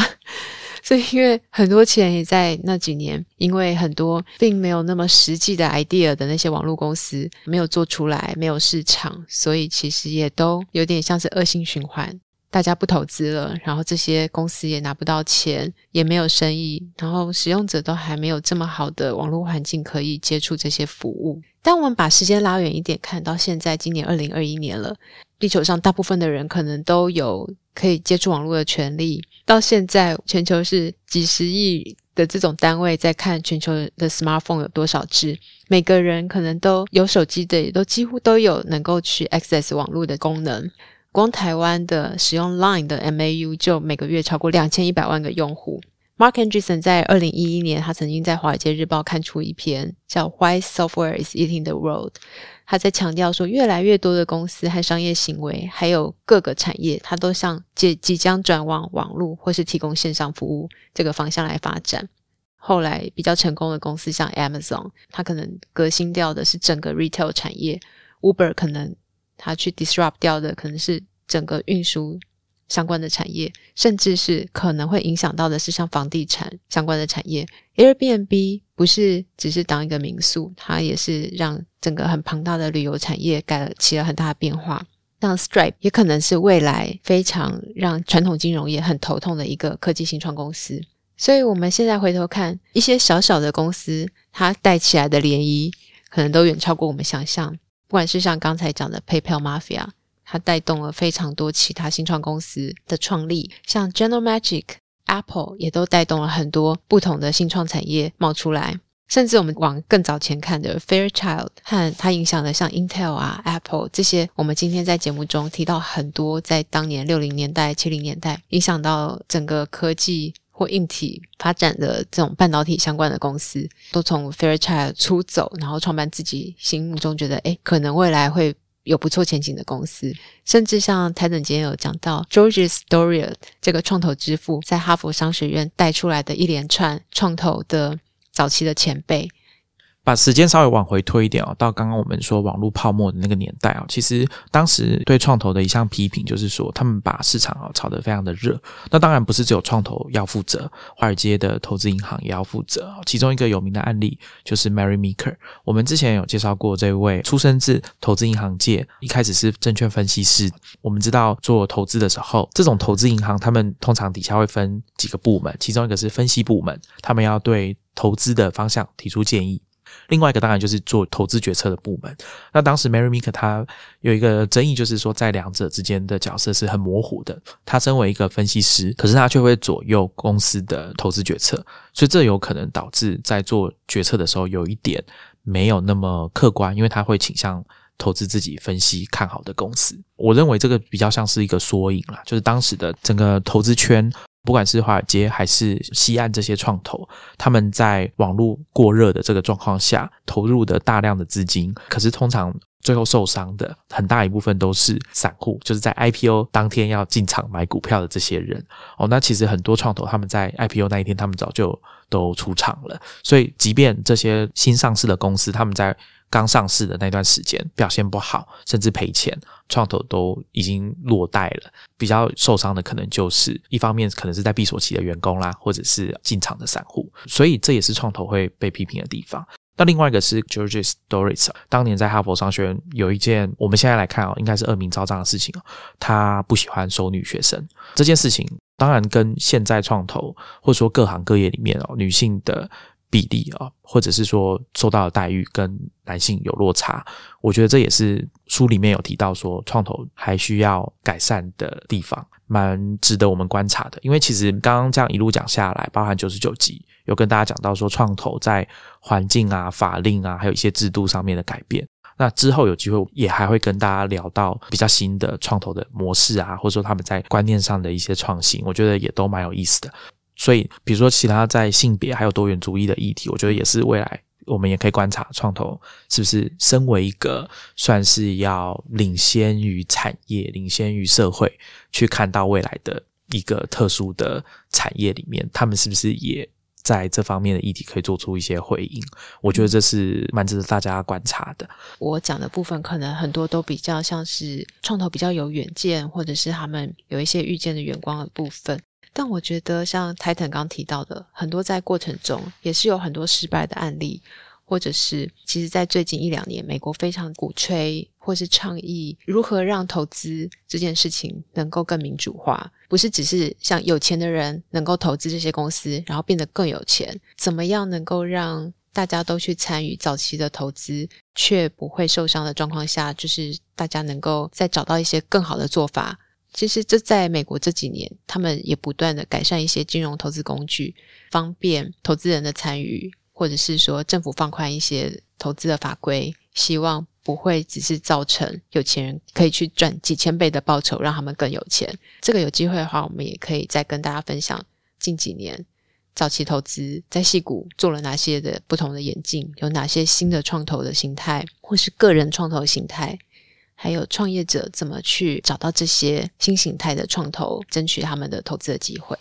所以因为很多钱也在那几年，因为很多并没有那么实际的 idea 的那些网络公司没有做出来，没有市场，所以其实也都有点像是恶性循环，大家不投资了，然后这些公司也拿不到钱，也没有生意，然后使用者都还没有这么好的网络环境可以接触这些服务。但我们把时间拉远一点看，到现在今年二零二一年了，地球上大部分的人可能都有可以接触网络的权利。到现在全球是几十亿的这种单位在看全球的 smartphone 有多少只，每个人可能都有手机的，也都几乎都有能够去 access 网络的功能。光台湾的使用 LINE 的 M A U 就每个月超过两千一百万个用户。Mark Andreessen 在二零一一年他曾经在华尔街日报刊出一篇叫 Why Software is Eating the World， 他在强调说越来越多的公司和商业行为还有各个产业，他都向即将转往网络或是提供线上服务这个方向来发展。后来比较成功的公司像 Amazon， 它可能革新掉的是整个 retail 产业， Uber 可能它去 disrupt 掉的可能是整个运输相关的产业，甚至是可能会影响到的是像房地产相关的产业。 Airbnb 不是只是当一个民宿，它也是让整个很庞大的旅游产业起了很大的变化。像 Stripe 也可能是未来非常让传统金融业很头痛的一个科技新创公司。所以我们现在回头看一些小小的公司，它带起来的涟漪可能都远超过我们想象。不管是像刚才讲的 PayPal Mafia， 它带动了非常多其他新创公司的创立，像 General Magic、 Apple 也都带动了很多不同的新创产业冒出来。甚至我们往更早前看的 Fairchild 和它影响的像 Intel 啊 Apple 这些，我们今天在节目中提到很多在当年六零年代七零年代影响到整个科技或硬体发展的这种半导体相关的公司，都从 Fairchild 出走，然后创办自己心目中觉得诶可能未来会有不错前景的公司。甚至像 Titan 今天有讲到 George Doriot 这个创投之父在哈佛商学院带出来的一连串创投的早期的前辈。把时间稍微往回推一点哦，到刚刚我们说网络泡沫的那个年代哦，其实当时对创投的一项批评就是说，他们把市场哦炒得非常的热。那当然不是只有创投要负责，华尔街的投资银行也要负责哦。其中一个有名的案例就是 Mary Meeker， 我们之前有介绍过这位出身自投资银行界，一开始是证券分析师。我们知道做投资的时候，这种投资银行他们通常底下会分几个部门，其中一个是分析部门，他们要对投资的方向提出建议。另外一个当然就是做投资决策的部门。那当时 Mary Meeker 她有一个争议，就是说在两者之间的角色是很模糊的。她身为一个分析师，可是她却会左右公司的投资决策，所以这有可能导致在做决策的时候有一点没有那么客观，因为她会倾向投资自己分析看好的公司。我认为这个比较像是一个缩影啦，就是当时的整个投资圈，不管是华尔街还是西岸这些创投，他们在网络过热的这个状况下投入的大量的资金，可是通常最后受伤的很大一部分都是散户，就是在 I P O 当天要进场买股票的这些人哦。那其实很多创投他们在 I P O 那一天他们早就都出场了，所以即便这些新上市的公司他们在刚上市的那段时间表现不好，甚至赔钱，创投都已经落袋了。比较受伤的可能就是一方面可能是在闭锁期的员工啦，或者是进场的散户，所以这也是创投会被批评的地方。那另外一个是 George Doriot， 当年在哈佛商学院有一件我们现在来看、哦、应该是恶名昭彰的事情、哦、他不喜欢收女学生这件事情，当然跟现在创投或者说各行各业里面、哦、女性的比例啊，或者是说受到的待遇跟男性有落差，我觉得这也是书里面有提到说创投还需要改善的地方，蛮值得我们观察的。因为其实刚刚这样一路讲下来，包含九十九集有跟大家讲到说创投在环境啊、法令啊还有一些制度上面的改变。那之后有机会也还会跟大家聊到比较新的创投的模式啊，或者说他们在观念上的一些创新，我觉得也都蛮有意思的。所以比如说其他在性别还有多元主义的议题，我觉得也是未来我们也可以观察创投是不是身为一个算是要领先于产业、领先于社会去看到未来的一个特殊的产业里面，他们是不是也在这方面的议题可以做出一些回应，我觉得这是蛮值得大家观察的。我讲的部分可能很多都比较像是创投比较有远见，或者是他们有一些预见的眼光的部分，但我觉得像 Titan 刚提到的，很多在过程中也是有很多失败的案例，或者是其实在最近一两年美国非常鼓吹或是倡议如何让投资这件事情能够更民主化，不是只是像有钱的人能够投资这些公司然后变得更有钱，怎么样能够让大家都去参与早期的投资却不会受伤的状况下，就是大家能够再找到一些更好的做法。其实这在美国这几年他们也不断的改善一些金融投资工具，方便投资人的参与，或者是说政府放宽一些投资的法规，希望不会只是造成有钱人可以去赚几千倍的报酬让他们更有钱。这个有机会的话我们也可以再跟大家分享近几年早期投资在矽谷做了哪些的不同的演进，有哪些新的创投的形态或是个人创投形态，还有创业者怎么去找到这些新形态的创投，争取他们的投资的机会。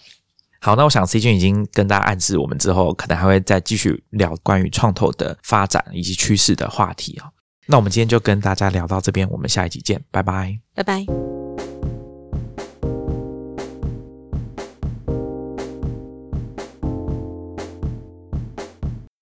好，那我想 C 君已经跟大家暗示我们之后可能还会再继续聊关于创投的发展以及趋势的话题。那我们今天就跟大家聊到这边，我们下一集见，拜拜，拜拜。